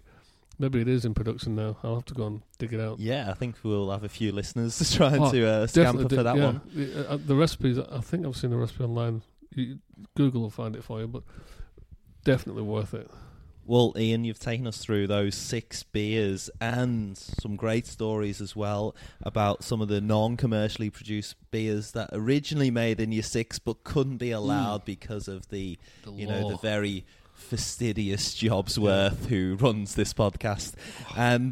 it is in production now. I'll have to go and dig it out. Yeah, I think we'll have a few listeners trying to scamper for that one. The recipes, I think I've seen the recipe online. Google will find it for you, but definitely worth it. Well, Iain, you've taken us through those six beers and some great stories as well about some of the non-commercially produced beers that originally made in your six but couldn't be allowed because of the you know, the very fastidious Jobsworth who runs this podcast. And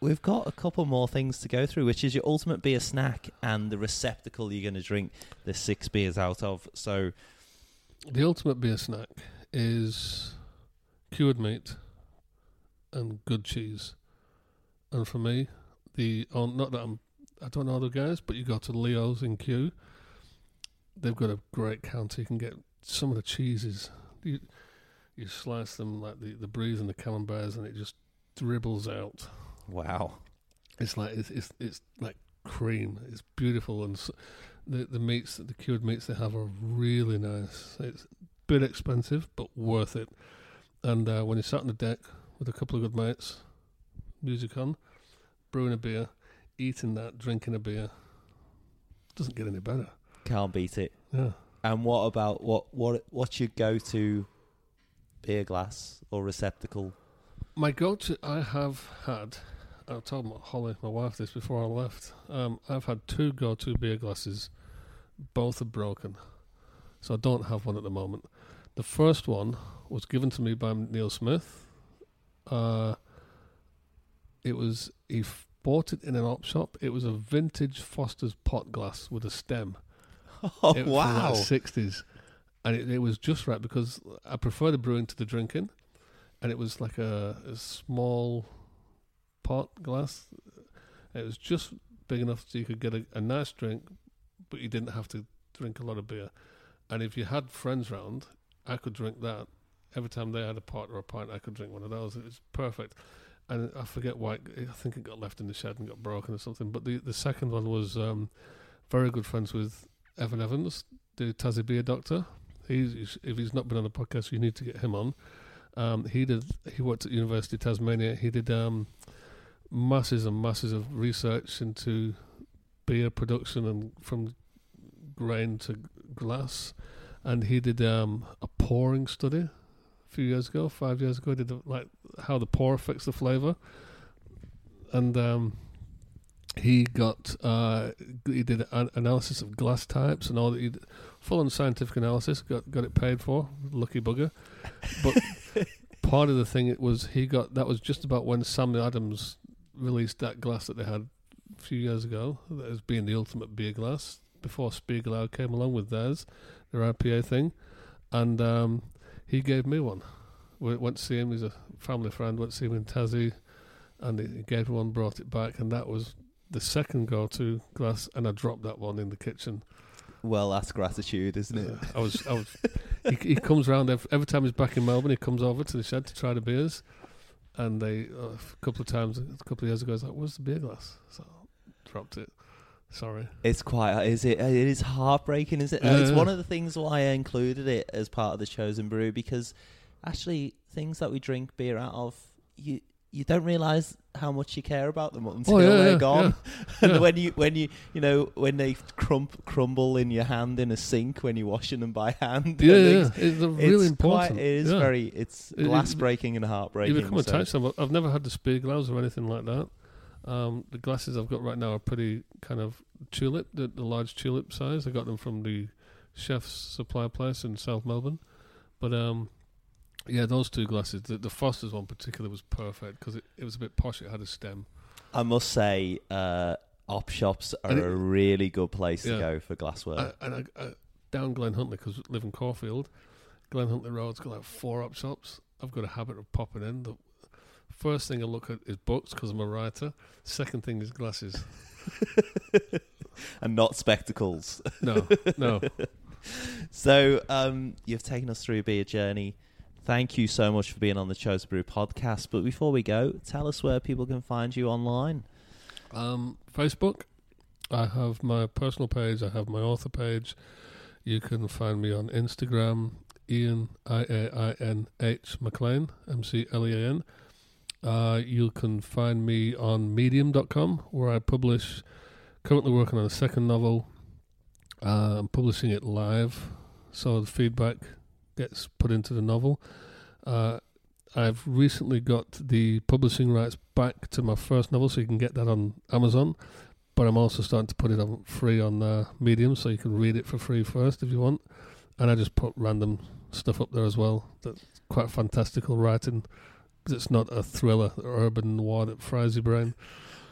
we've got a couple more things to go through, which is your ultimate beer snack and the receptacle you're going to drink the six beers out of. So the ultimate beer snack is cured meat and good cheese. And for me, I don't know the guys, but you go to Leo's in Kew. They've got a great counter. You can get some of the cheeses. You slice them like the Brie and the Camemberts, and it just dribbles out. Wow, it's like cream. It's beautiful, and so the cured meats they have are really nice. It's a bit expensive, but worth it. And when you sat on the deck with a couple of good mates, music on, brewing a beer, eating that, drinking a beer, doesn't get any better. Can't beat it. Yeah. And what about what's your go-to beer glass or receptacle? My go-to, I have had, I told Holly, my wife, this before I left, I've had two go-to beer glasses. Both are broken, so I don't have one at the moment. The first one was given to me by Neil Smith. He bought it in an op shop. It was a vintage Foster's pot glass with a stem. Oh, it was wow. From the 60s. And it was just right because I prefer the brewing to the drinking. And it was like a small pot glass. It was just big enough so you could get a nice drink, but you didn't have to drink a lot of beer. And if you had friends round, I could drink that. Every time they had a pot or a pint, I could drink one of those. It was perfect. And I forget why. I think it got left in the shed and got broken or something. But the second one was very good friends with Evan Evans, the Tassie Beer Doctor. If he's not been on the podcast, you need to get him on. He worked at University of Tasmania. He did masses and masses of research into beer production and from grain to glass. And he did a pouring study a few years ago, 5 years ago. He did how the pour affects the flavour. And he did an analysis of glass types and all that. Full on scientific analysis, got it paid for, lucky bugger. But part of the thing that was just about when Samuel Adams released that glass that they had a few years ago, that was being the ultimate beer glass, before Spiegelau came along with their IPA thing. And he gave me one. We went to see him, he's a family friend, went to see him in Tassie, and he gave me one, brought it back, and that was the second go-to glass, and I dropped that one in the kitchen. Well, that's gratitude, isn't it? I was. He comes round every time he's back in Melbourne. He comes over to the shed to try the beers, and a couple of years ago, he's like, "Where's the beer glass?" So I dropped it. Sorry. It's quite. Is it? It is heartbreaking, isn't it? Yeah. It's one of the things why I included it as part of the chosen brew, because actually, things that we drink beer out of, you don't realise how much you care about them until they're gone. And when they crumble in your hand in a sink when you're washing them by hand. It's really important. It's glass-breaking and heartbreaking. You become attached to them. I've never had to spear gloves or anything like that. The glasses I've got right now are pretty kind of tulip, the large tulip size. I got them from the chef's supply place in South Melbourne. But those two glasses, the Foster's one particularly was perfect because it was a bit posh. It had a stem. I must say, op shops are a really good place to go for glassware. And down Glen Huntly, because I live in Caulfield, Glen Huntly Road's got like 4 op shops. I've got a habit of popping in. First thing I look at is books because I'm a writer. Second thing is glasses. And not spectacles. No. So you've taken us through a beer journey. Thank you so much for being on the Chose to Brew podcast. But before we go, tell us where people can find you online. Facebook. I have my personal page. I have my author page. You can find me on Instagram, Iain, I-A-I-N-H, McLean, M-C-L-E-A-N. You can find me on medium.com where I publish, currently working on a second novel. I'm publishing it live, so the feedback gets put into the novel. I've recently got the publishing rights back to my first novel, so you can get that on Amazon, but I'm also starting to put it on free on Medium, so you can read it for free first if you want. And I just put random stuff up there as well. That's quite fantastical writing. It's not a thriller or urban noir that fries your brain.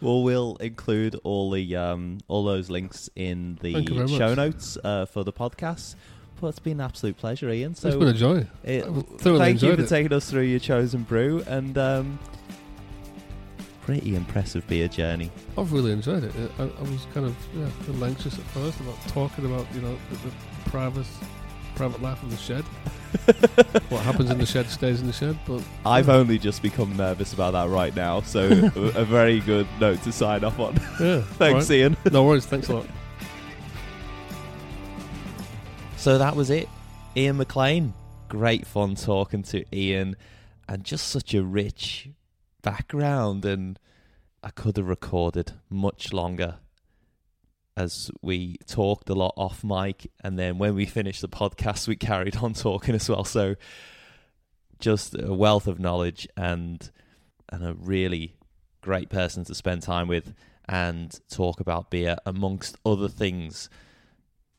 Well, we'll include all the all those links in the show notes for the podcast. Well, it's been an absolute pleasure, Iain. So it's been a joy. Thank you for taking us through your chosen brew and pretty impressive beer journey. I've really enjoyed it. I was kind of a little anxious at first about talking about the private life of the shed. What happens in the shed stays in the shed. But I've only just become nervous about that right now, so a very good note to sign off on. Thanks, right. Iain. No worries, thanks a lot. So that was it. Iain McLean. Great fun talking to Iain, and just such a rich background, and I could have recorded much longer as we talked a lot off mic, and then when we finished the podcast, we carried on talking as well. So just a wealth of knowledge and a really great person to spend time with and talk about beer, amongst other things.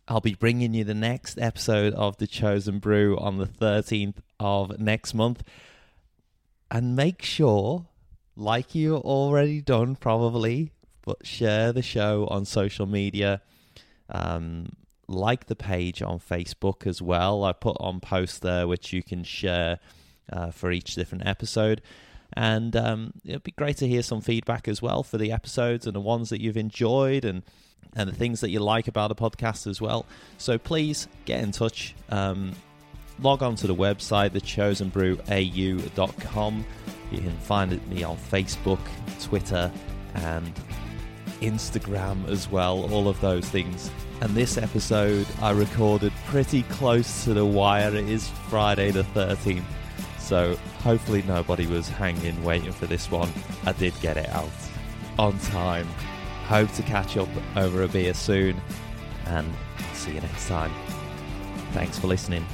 I'll be bringing you the next episode of The Chosen Brew on the 13th of next month. And make sure, like you've already done probably, but share the show on social media. Like the page on Facebook as well. I put on posts there which you can share for each different episode. And it'd be great to hear some feedback as well for the episodes and the ones that you've enjoyed and the things that you like about the podcast as well. So please get in touch. Log on to the website, thechosenbrewau.com. You can find me on Facebook, Twitter, and Instagram as well, all of those things. And this episode I recorded pretty close to the wire. It is Friday the 13th, so hopefully nobody was hanging waiting for this one. I did get it out on time. Hope to catch up over a beer soon, and see you next time. Thanks for listening.